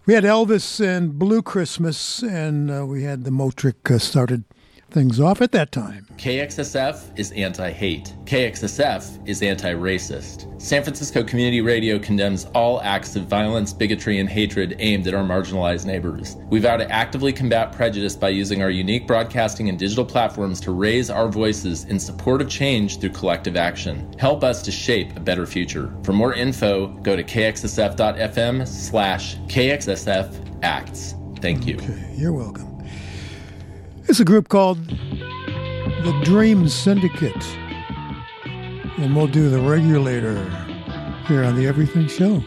We had Elvis and Blue Christmas, and we had the Møtrik started things off at that time. KXSF is anti-hate. KXSF is anti-racist. San Francisco Community Radio condemns all acts of violence, bigotry, and hatred aimed at our marginalized neighbors. We vow to actively combat prejudice by using our unique broadcasting and digital platforms to raise our voices in support of change through collective action. Help us to shape a better future. For more info, go to kxsf.fm/kxsfacts. Thank you. Okay, you're welcome. It's a group called The Dream Syndicate, and we'll do The Regulator here on the Everything Show.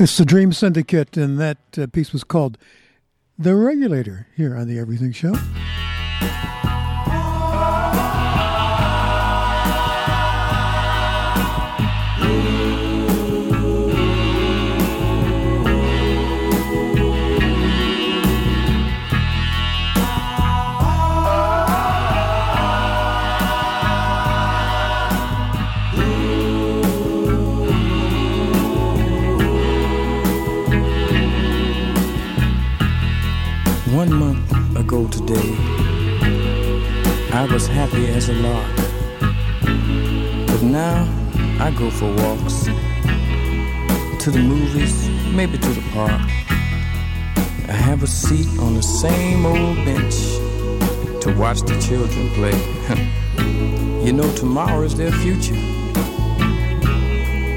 It's The Dream Syndicate, and that piece was called The Regulator, here on The Everything Show. One month ago today, I was happy as a lark, but now I go for walks, to the movies, maybe to the park. I have a seat on the same old bench to watch the children play. You know, tomorrow is their future,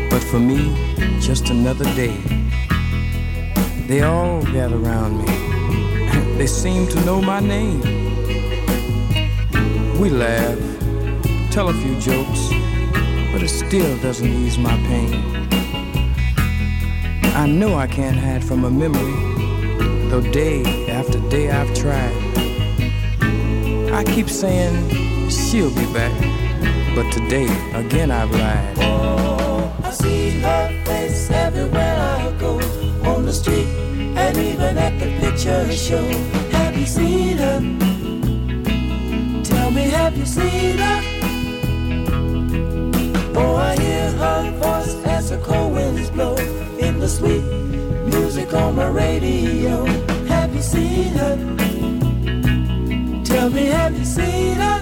but for me, just another day. They all gather around me. They seem to know my name. We laugh, tell a few jokes, but it still doesn't ease my pain. I know I can't hide from a memory, though day after day I've tried. I keep saying she'll be back, but today again I've lied. Oh, I see her face everywhere I go, on the street and even at the picture show. Have you seen her? Tell me, have you seen her? Oh, I hear her voice as the cold winds blow, in the sweet music on my radio. Have you seen her? Tell me, have you seen her?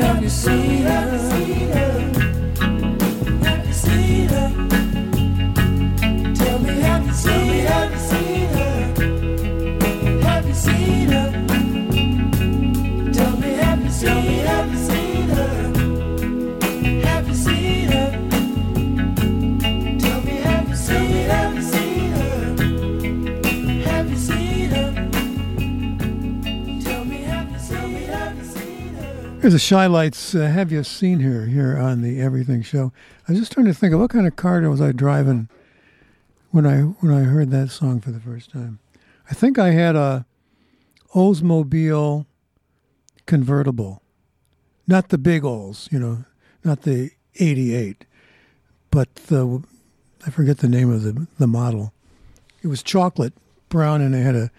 Have you seen her? Here's the Shy Lights, Have You Seen Her, here on the Everything Show. I was just trying to think of what kind of car was I driving when I heard that song for the first time. I think I had a Oldsmobile convertible. Not the big Olds, you know, not the 88, but the, I forget the name of the model. It was chocolate brown and it had a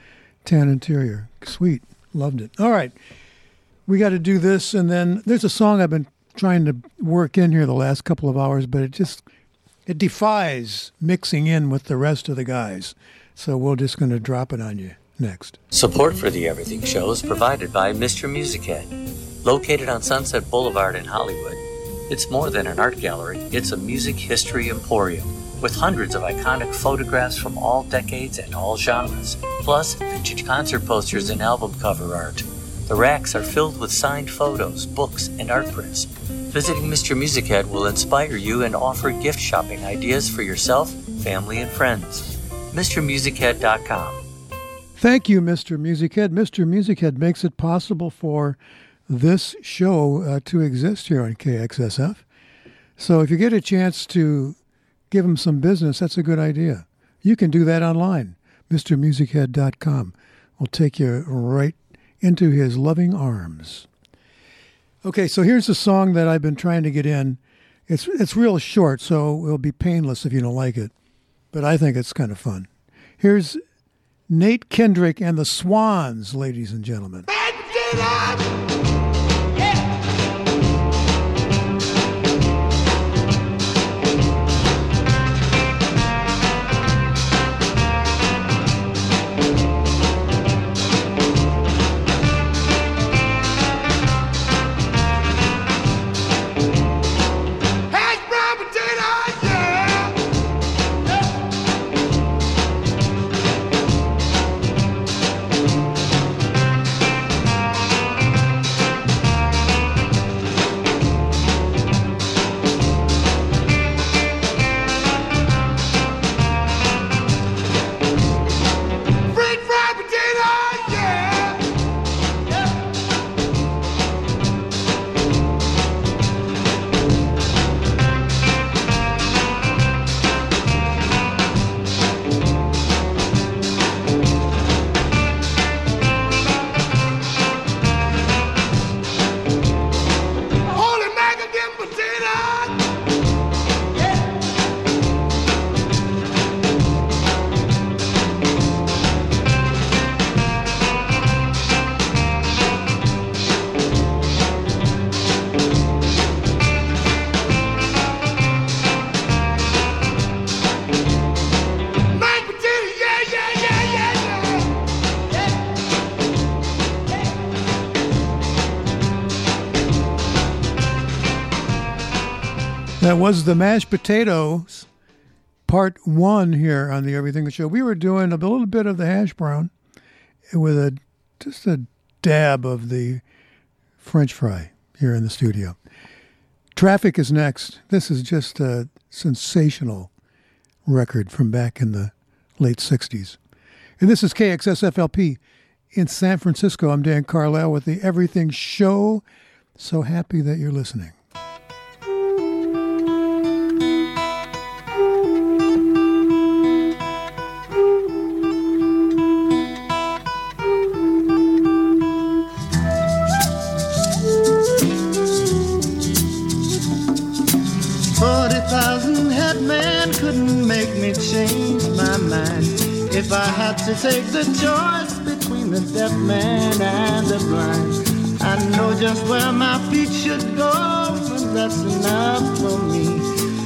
tan interior. Sweet. Loved it. All right. We got to do this, and then there's a song I've been trying to work in here the last couple of hours, but it defies mixing in with the rest of the guys. So we're just going to drop it on you next. Support for the Everything Show is provided by Mr. Music Head. Located on Sunset Boulevard in Hollywood, it's more than an art gallery. It's a music history emporium with hundreds of iconic photographs from all decades and all genres, plus vintage concert posters and album cover art. The racks are filled with signed photos, books, and art prints. Visiting Mr. Music Head will inspire you and offer gift shopping ideas for yourself, family, and friends. MrMusicHead.com. Thank you, Mr. Music Head. Mr. Music Head makes it possible for this show to exist here on KXSF. So if you get a chance to give them some business, that's a good idea. You can do that online. MrMusicHead.com will take you right into his loving arms. Okay, so here's a song that I've been trying to get in. It's real short, so it'll be painless if you don't like it, but I think it's kind of fun. Here's Nate Kendrick and the Swans, ladies and gentlemen. That was the Mashed Potatoes, part one here on the Everything Show. We were doing a little bit of the hash brown with just a dab of the French fry here in the studio. Traffic is next. This is just a sensational record from back in the late 60s. And this is KXSFLP in San Francisco. I'm Dan Carlisle with the Everything Show. So happy that you're listening. Change my mind if I had to take the choice between the deaf man and the blind. I know just where my feet should go, and that's enough for me.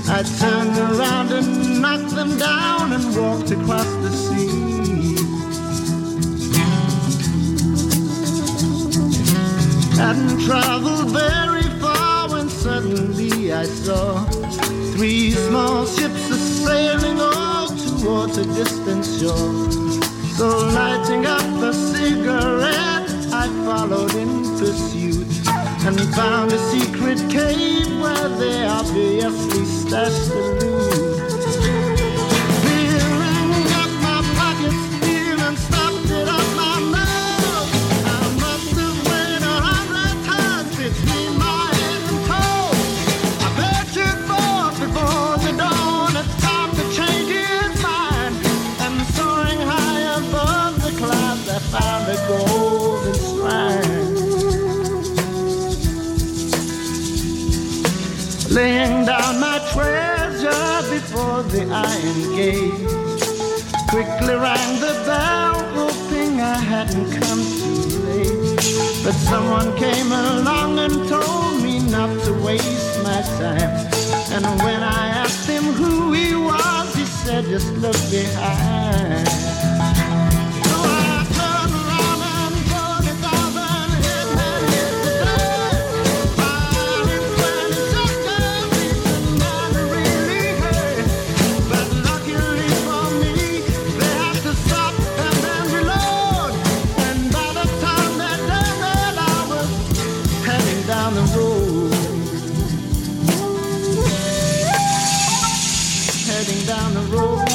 I turned around and knocked them down and walked across the sea. Hadn't traveled very far when suddenly I saw three small ships sailing all towards a distant shore. So lighting up a cigarette, I followed in pursuit and found a secret cave where they obviously stashed the loot. Feeling up my pockets, feeling stopped it up my mouth. I must have weighed 100 times between. golden spine, laying down my treasure before the iron gate. Quickly rang the bell, hoping I hadn't come too late, but someone came along and told me not to waste my time. And when I asked him who he was, he said, just look behind. So I turned around and pulled it off and hit the dirt. Fire and friends just a reason I really hurt. But luckily for me, they had to stop and then reload. And by the time they done it, I was heading down the road. Down the road.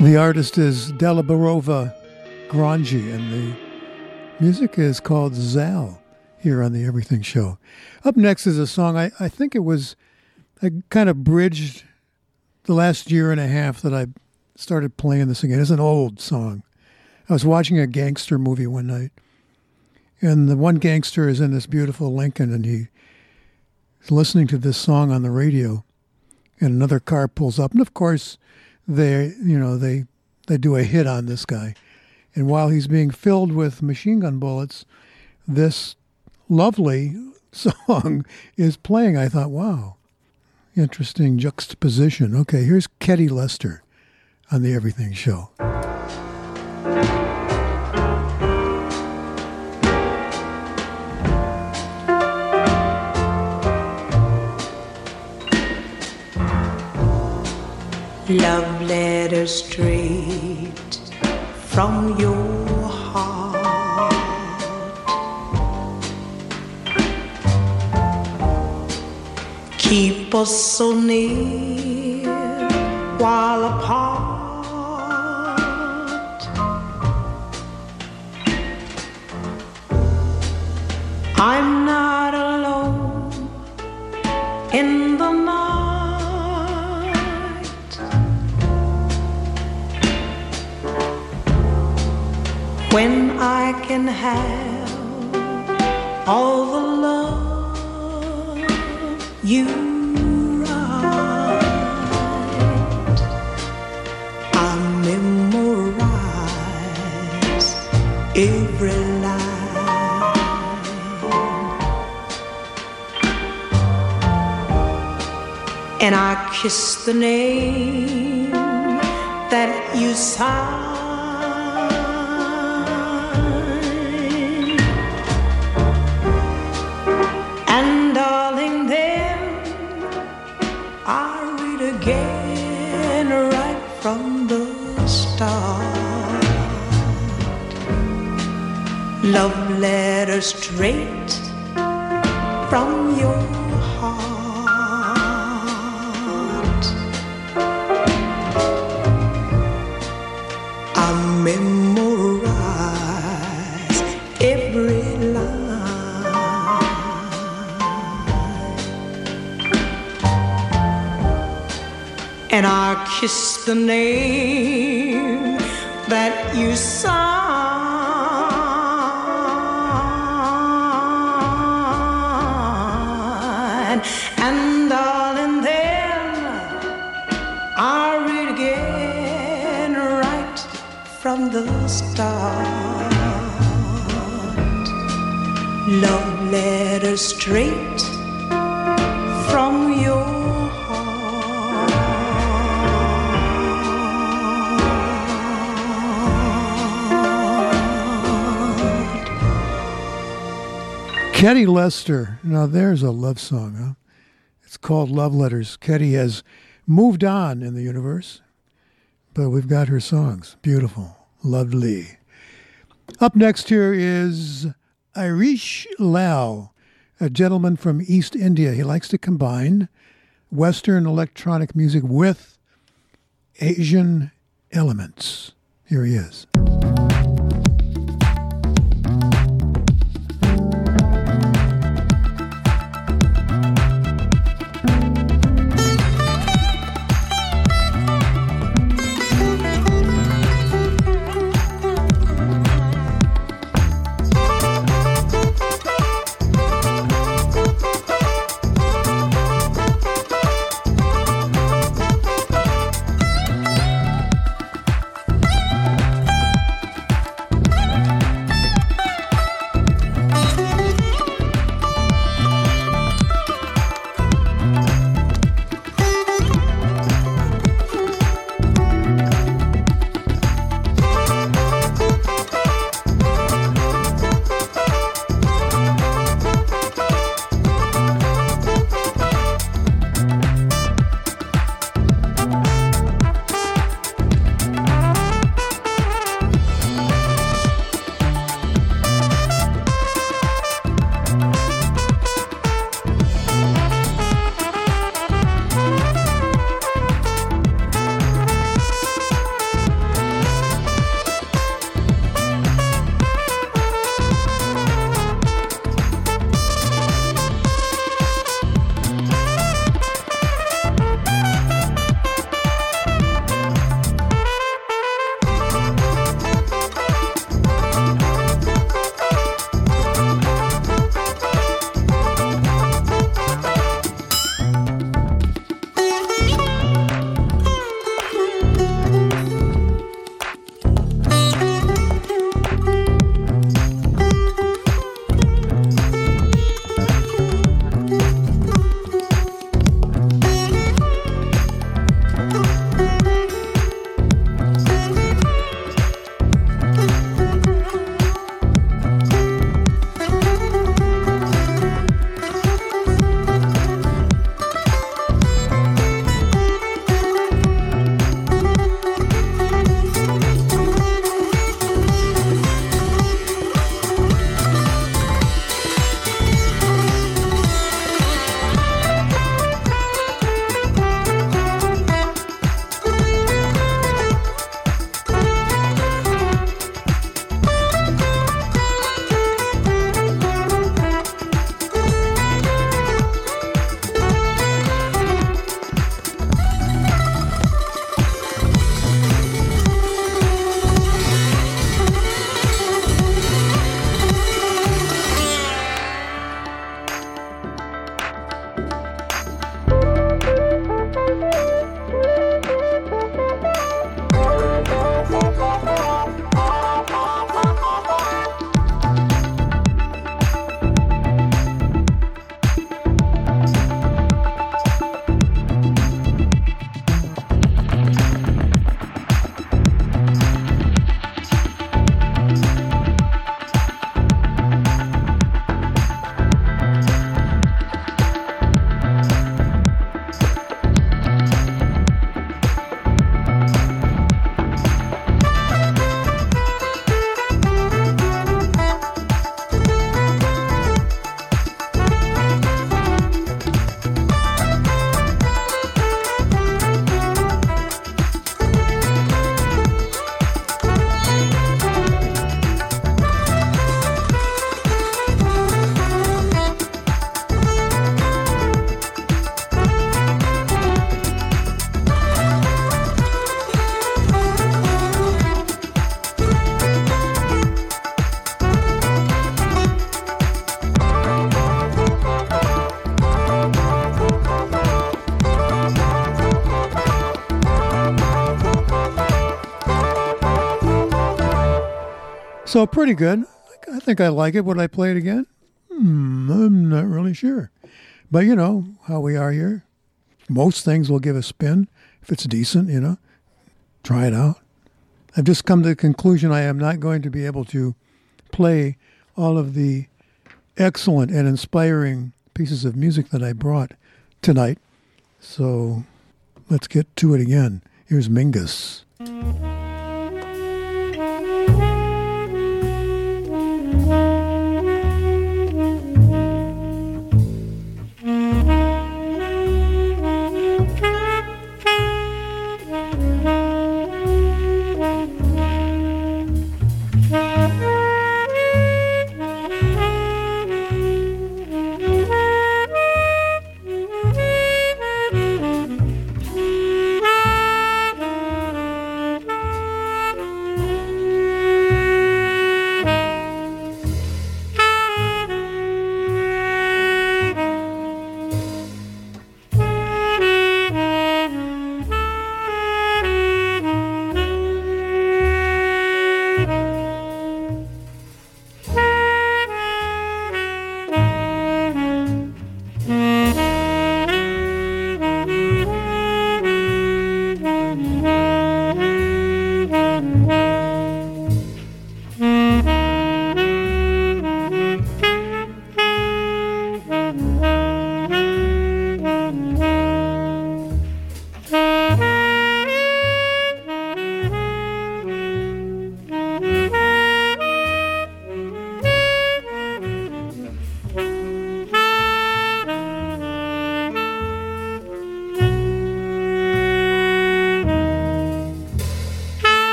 The artist is Deliborova Grangi, and the music is called Zal here on the Everything Show. Up next is a song, I think it was, I kind of bridged the last year and a half that I started playing this again. It's an old song. I was watching a gangster movie one night, and the one gangster is in this beautiful Lincoln, and he's listening to this song on the radio, and another car pulls up, and of course they do a hit on this guy, and while he's being filled with machine gun bullets, this lovely song is playing. I thought, wow, interesting juxtaposition. Okay, here's Ketty Lester on the Everything Show. Love letter straight from your heart. Keep us so near while apart. I'm not alone in the night. When I can have all the love you write, I'll memorize every line, and I kiss the name that you sign. Love letter straight from your heart. I memorize every line, and I kiss the name that you sign. The start, love letter straight from your heart. Ketty Lester. Now there's a love song, huh? It's called Love Letters. Ketty has moved on in the universe, but we've got her songs. Beautiful. Lovely. Up next here is Irish Lal, a gentleman from East India. He likes to combine Western electronic music with Asian elements. Here he is. So pretty good. I think I like it. Would I play it again? I'm not really sure. But you know how we are here. Most things will give a spin. If it's decent, you know, try it out. I've just come to the conclusion I am not going to be able to play all of the excellent and inspiring pieces of music that I brought tonight. So let's get to it again. Here's Mingus.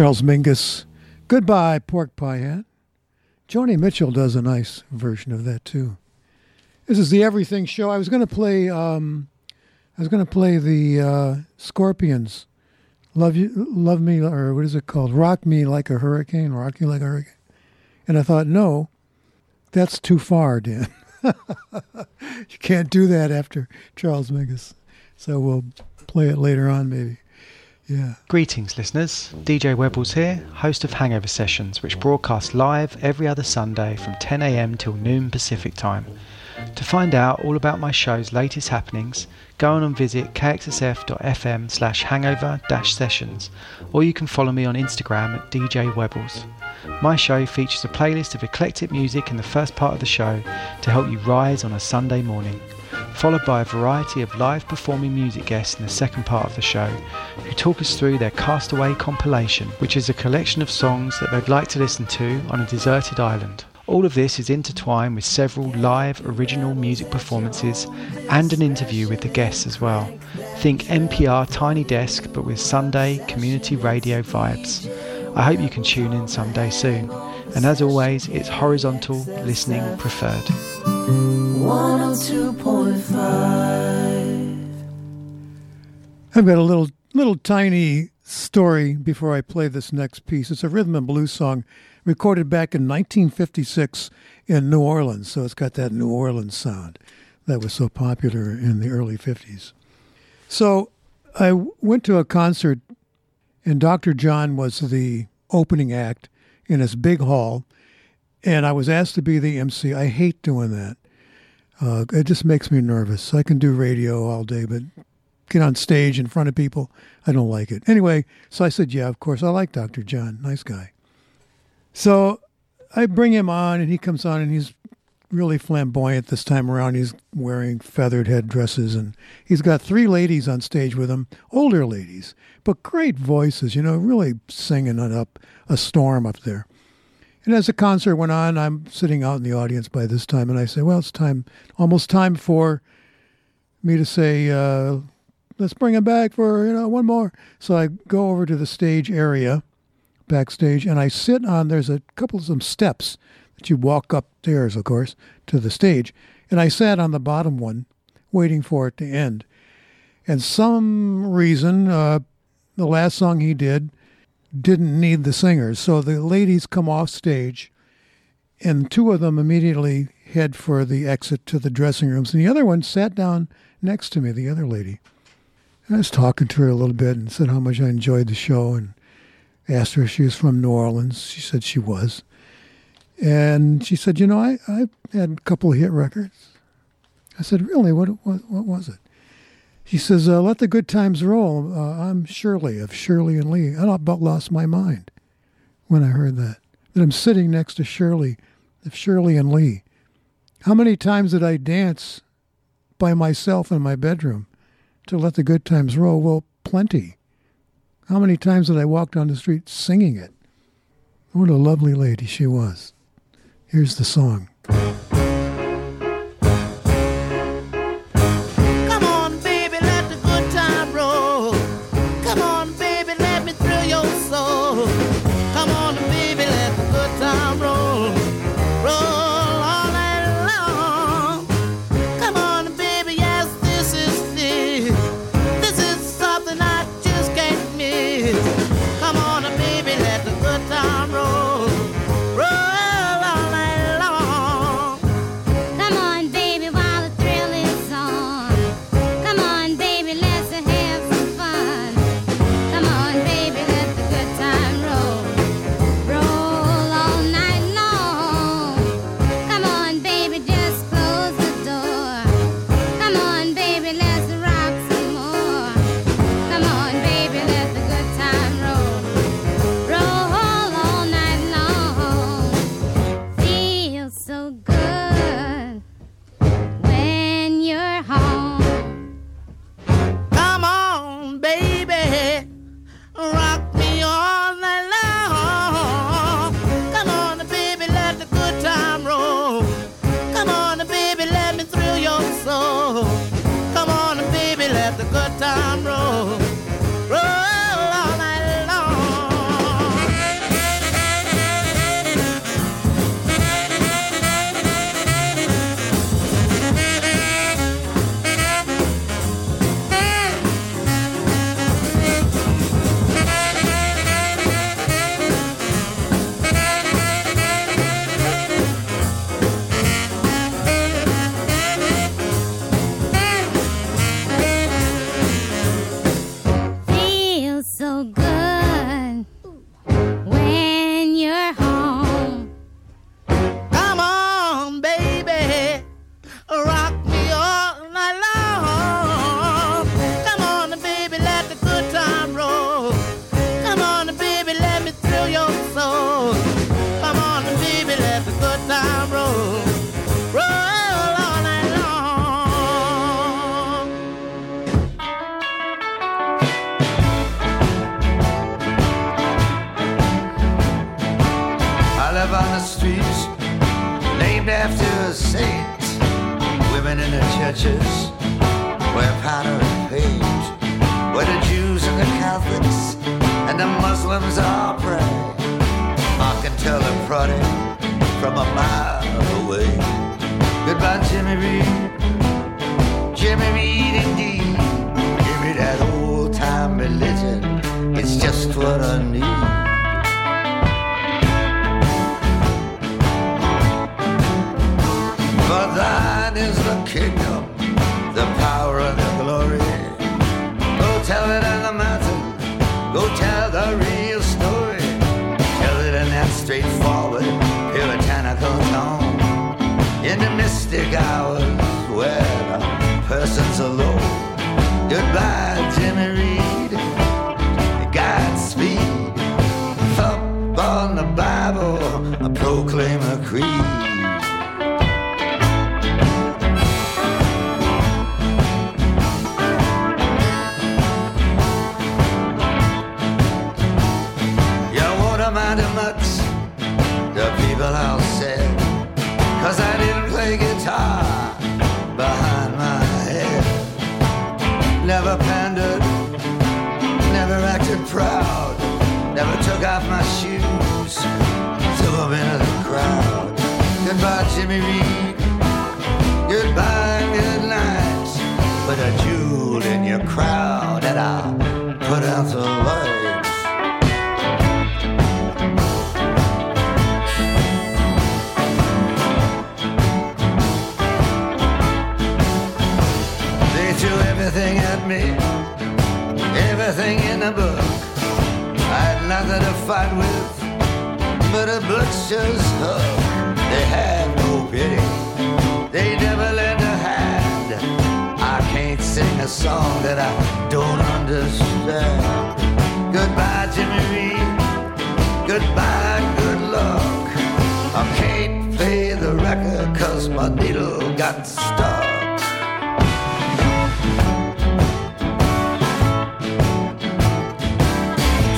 Charles Mingus, Goodbye Pork Pie Hat. Joni Mitchell does a nice version of that too. This is the Everything Show. I was going to play the Scorpions, Love Me, or what is it called? Rock Me Like a Hurricane, Rock You Like a Hurricane. And I thought, no, that's too far, Dan. You can't do that after Charles Mingus. So we'll play it later on, maybe. Yeah. Greetings, listeners. DJ Webbles here, host of Hangover Sessions, which broadcasts live every other Sunday from 10 a.m. till noon Pacific time. To find out all about my show's latest happenings, go on and visit kxsf.fm/hangover-sessions, or you can follow me on Instagram at DJ Webbles. My show features a playlist of eclectic music in the first part of the show to help you rise on a Sunday morning, followed by a variety of live performing music guests in the second part of the show, who talk us through their Castaway compilation, which is a collection of songs that they'd like to listen to on a deserted island. All of this is intertwined with several live original music performances and an interview with the guests as well. Think NPR Tiny Desk, but with Sunday community radio vibes. I hope you can tune in someday soon. And as always, it's horizontal listening preferred. 102.5. I've got a little tiny story before I play this next piece. It's a rhythm and blues song recorded back in 1956 in New Orleans, so it's got that New Orleans sound that was so popular in the early 50s. So I went to a concert, and Dr. John was the opening act in this big hall, and I was asked to be the MC. I hate doing that. It just makes me nervous. I can do radio all day, but get on stage in front of people, I don't like it. Anyway, so I said, yeah, of course, I like Dr. John. Nice guy. So I bring him on, and he comes on, and he's really flamboyant this time around. He's wearing feathered headdresses, and he's got three ladies on stage with him, older ladies, but great voices, you know, really singing up a storm up there. And as the concert went on, I'm sitting out in the audience by this time, and I say, well, it's time, almost time for me to say, let's bring him back for, one more. So I go over to the stage area, backstage, and I sit on, there's a couple of some steps that you walk upstairs, of course, to the stage, and I sat on the bottom one waiting for it to end. And some reason, the last song he did didn't need the singers, so the ladies come off stage, and two of them immediately head for the exit to the dressing rooms, and the other one sat down next to me, the other lady. And I was talking to her a little bit and said how much I enjoyed the show, and asked her if she was from New Orleans. She said she was. And she said, I had a couple of hit records. I said, really? What was it? She says, let the good times roll. I'm Shirley of Shirley and Lee. I about lost my mind when I heard that I'm sitting next to Shirley of Shirley and Lee. How many times did I dance by myself in my bedroom to let the good times roll? Well, plenty. How many times did I walk down the street singing it? What a lovely lady she was. Here's the song. Come on, baby, let the good time roll. Come on, baby, let me thrill your soul. Come on, baby, let the good time roll. Roll all night long. Come on, baby, yes, this. This is something I just can't. Come on, baby, let the good time roll, roll all night long. good time roll, roll all night long. I live on the streets named after a saint. Women in the churches wear powder and paint, where the Jews and the Catholics and the Muslims are praying. I can tell a prodding from a mile away. Goodbye, Jimmy Reed, Jimmy Reed indeed. Give me that old-time religion, it's just what I need. For thine is the kingdom, the power and the glory. Go tell it on the mountain, go tell the real story. Tell it in that straightforward, puritanical tone. In the mystic hours where the person's alone. Goodbye, Jimmy Reed, Godspeed. Thump on the Bible, I proclaim a creed. I'll say, 'cause I didn't play guitar behind my head. Never pandered, never acted proud, never took off my shoes till I'm in the crowd. Goodbye, Jimmy Reed, goodbye, good night. Put a jewel in your crowd and I'll put out the light. Everything at me, everything in the book. I had nothing to fight with but a butcher's hook. They had no pity, they never lend a hand. I can't sing a song that I don't understand. Goodbye, Jimmy Reed, goodbye, good luck. I can't play the record 'cause my needle got stuck.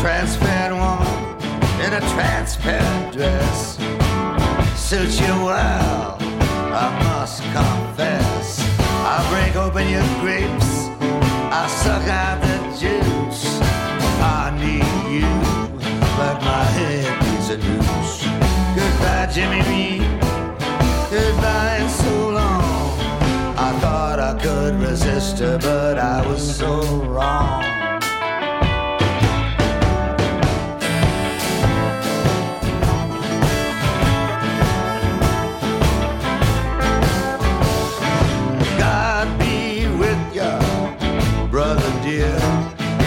Transparent woman in a transparent dress suits you well, I must confess. I break open your grapes, I suck out the juice. I need you, but my head needs a noose. Goodbye, Jimmy Reed, goodbye and so long. I thought I could resist her, but I was so wrong.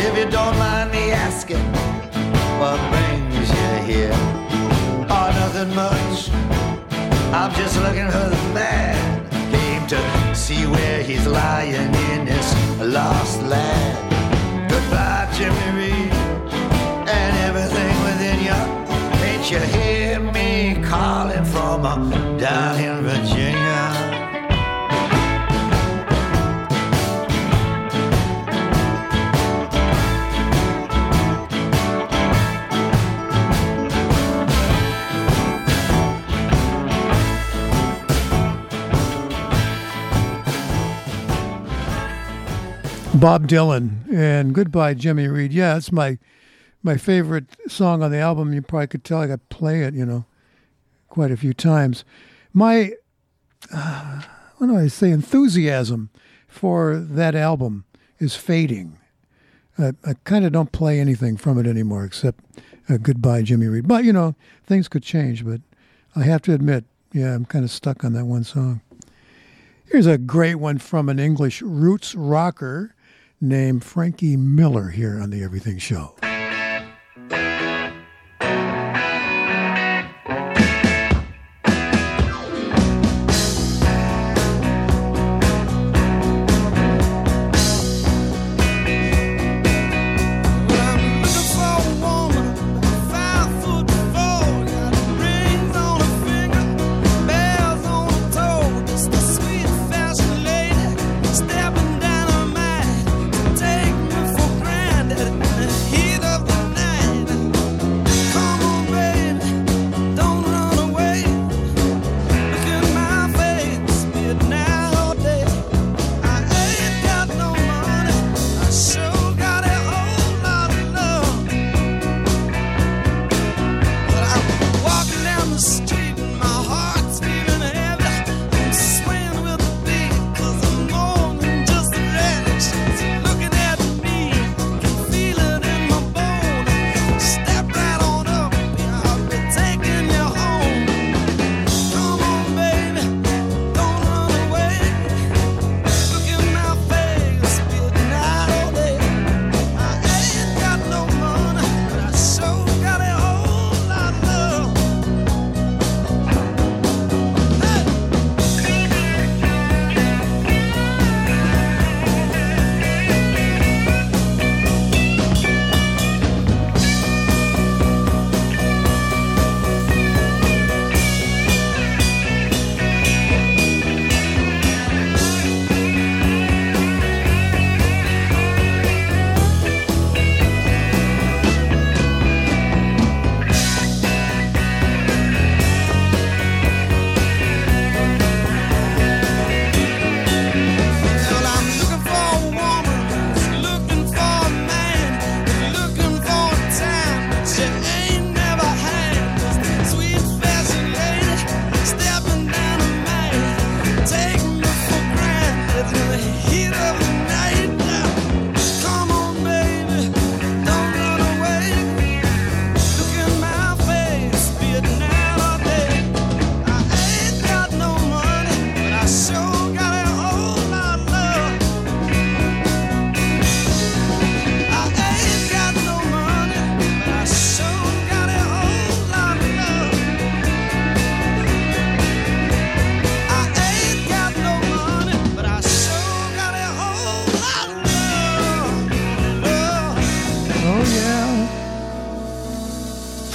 If you don't mind me asking, what brings you here? Oh, nothing much, I'm just looking for the man. Came to see where he's lying in this lost land. Goodbye, Jimmy Reed, and everything within you. Can't you hear me calling from down in Virginia? Bob Dylan and Goodbye, Jimmy Reed. Yeah, it's my favorite song on the album. You probably could tell I got to play it, you know, quite a few times. My, what do I say, enthusiasm for that album is fading. I kind of don't play anything from it anymore except Goodbye, Jimmy Reed. But, you know, things could change, but I have to admit, yeah, I'm kind of stuck on that one song. Here's a great one from an English roots rocker named Frankie Miller here on the Everything Show.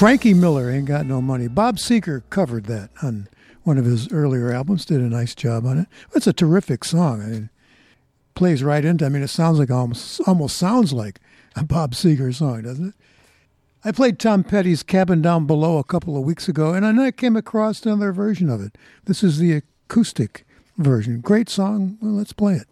Frankie Miller, Ain't Got No Money. Bob Seger covered that on one of his earlier albums, did a nice job on it. It's a terrific song. I mean, plays right into, it sounds like, almost sounds like a Bob Seger song, doesn't it? I played Tom Petty's Cabin Down Below a couple of weeks ago, and I came across another version of it. This is the acoustic version. Great song. Well, let's play it.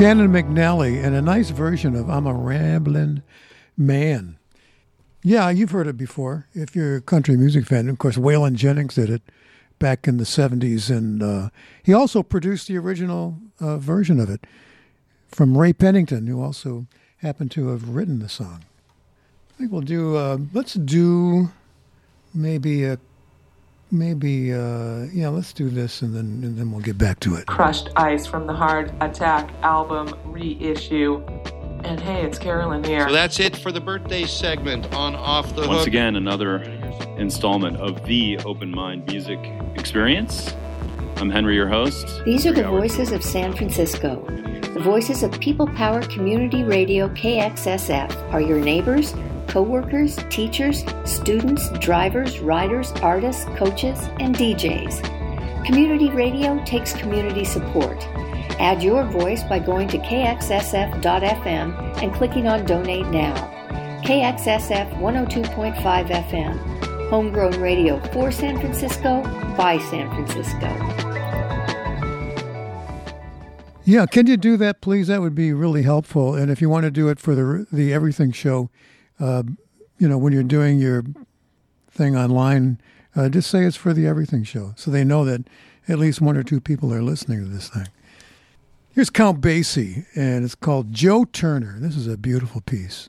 Shannon McNally and a nice version of I'm a Ramblin' Man. Yeah, you've heard it before if you're a country music fan. Of course, Waylon Jennings did it back in the 70s, and he also produced the original version of it from Ray Pennington, who also happened to have written the song. I think we'll do, let's do maybe a let's do this and then we'll get back to it. Crushed Ice from the Hard Attack album reissue. And hey, it's Carolyn here. So that's it for the birthday segment on Off the Hook. Once again, another installment of the Open Mind Music Experience. I'm Henry, your host. These are the voices of San Francisco. The voices of People Power Community Radio KXSF are your neighbors, co-workers, teachers, students, drivers, riders, artists, coaches, and DJs. Community radio takes community support. Add your voice by going to kxsf.fm and clicking on Donate Now. KXSF 102.5 FM. Homegrown radio for San Francisco, by San Francisco. Yeah, can you do that, please? That would be really helpful. And if you want to do it for the Everything Show, when you're doing your thing online, just say it's for the Everything Show, so they know that at least one or two people are listening to this thing. Here's Count Basie, and it's called Joe Turner. This is a beautiful piece.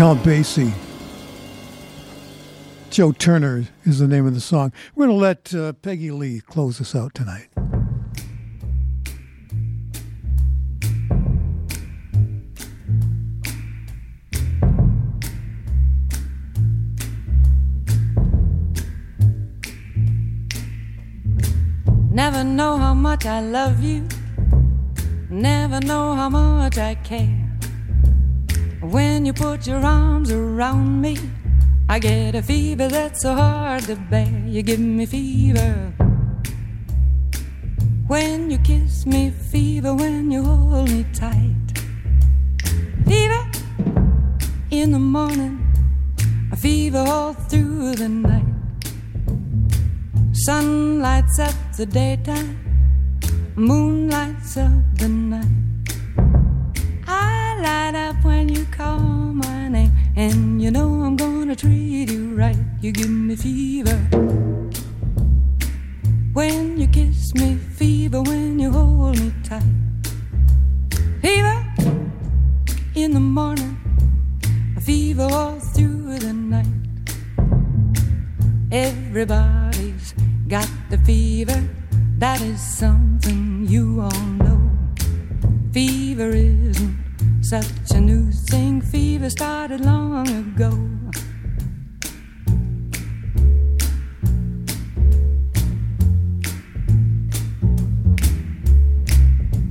Count Basie. Joe Turner is the name of the song. We're going to let Peggy Lee close us out tonight. Never know how much I love you. Never know how much I care. When you put your arms around me, I get a fever that's so hard to bear. You give me fever when you kiss me, fever when you hold me tight. Fever in the morning, a fever all through the night. Sun lights up the daytime, moon lights up the night. I light up when you call my name, and you know I'm gonna treat you right. You give me fever when you kiss me, fever when you hold me tight. Fever in the morning, fever all through the night. Everybody's got the fever, that is something you all know. Fever isn't such a new thing, fever started long ago.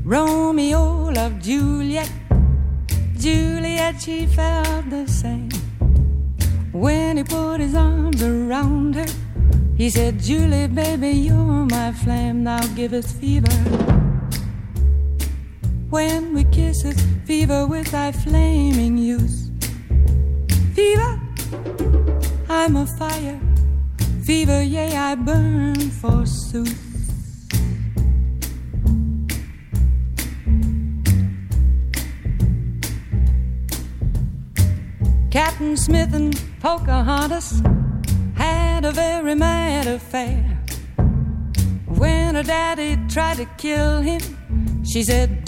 Romeo loved Juliet, Juliet she felt the same. When he put his arms around her, he said, Julie, baby, you're my flame. Now give us fever when we kiss us, fever with thy flaming youth. Fever, I'm a fire. Fever, yea, I burn forsooth. Captain Smith and Pocahontas had a very mad affair. When her daddy tried to kill him, she said,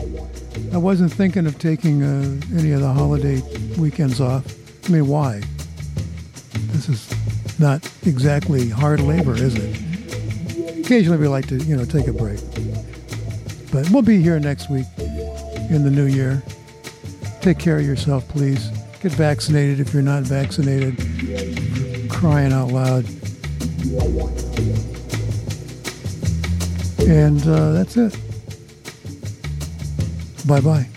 I wasn't thinking of taking any of the holiday weekends off. I mean, why? This is not exactly hard labor, is it? Occasionally we like to, take a break. But we'll be here next week in the new year. Take care of yourself, please. Get vaccinated if you're not vaccinated. Crying out loud. And that's it. Bye-bye.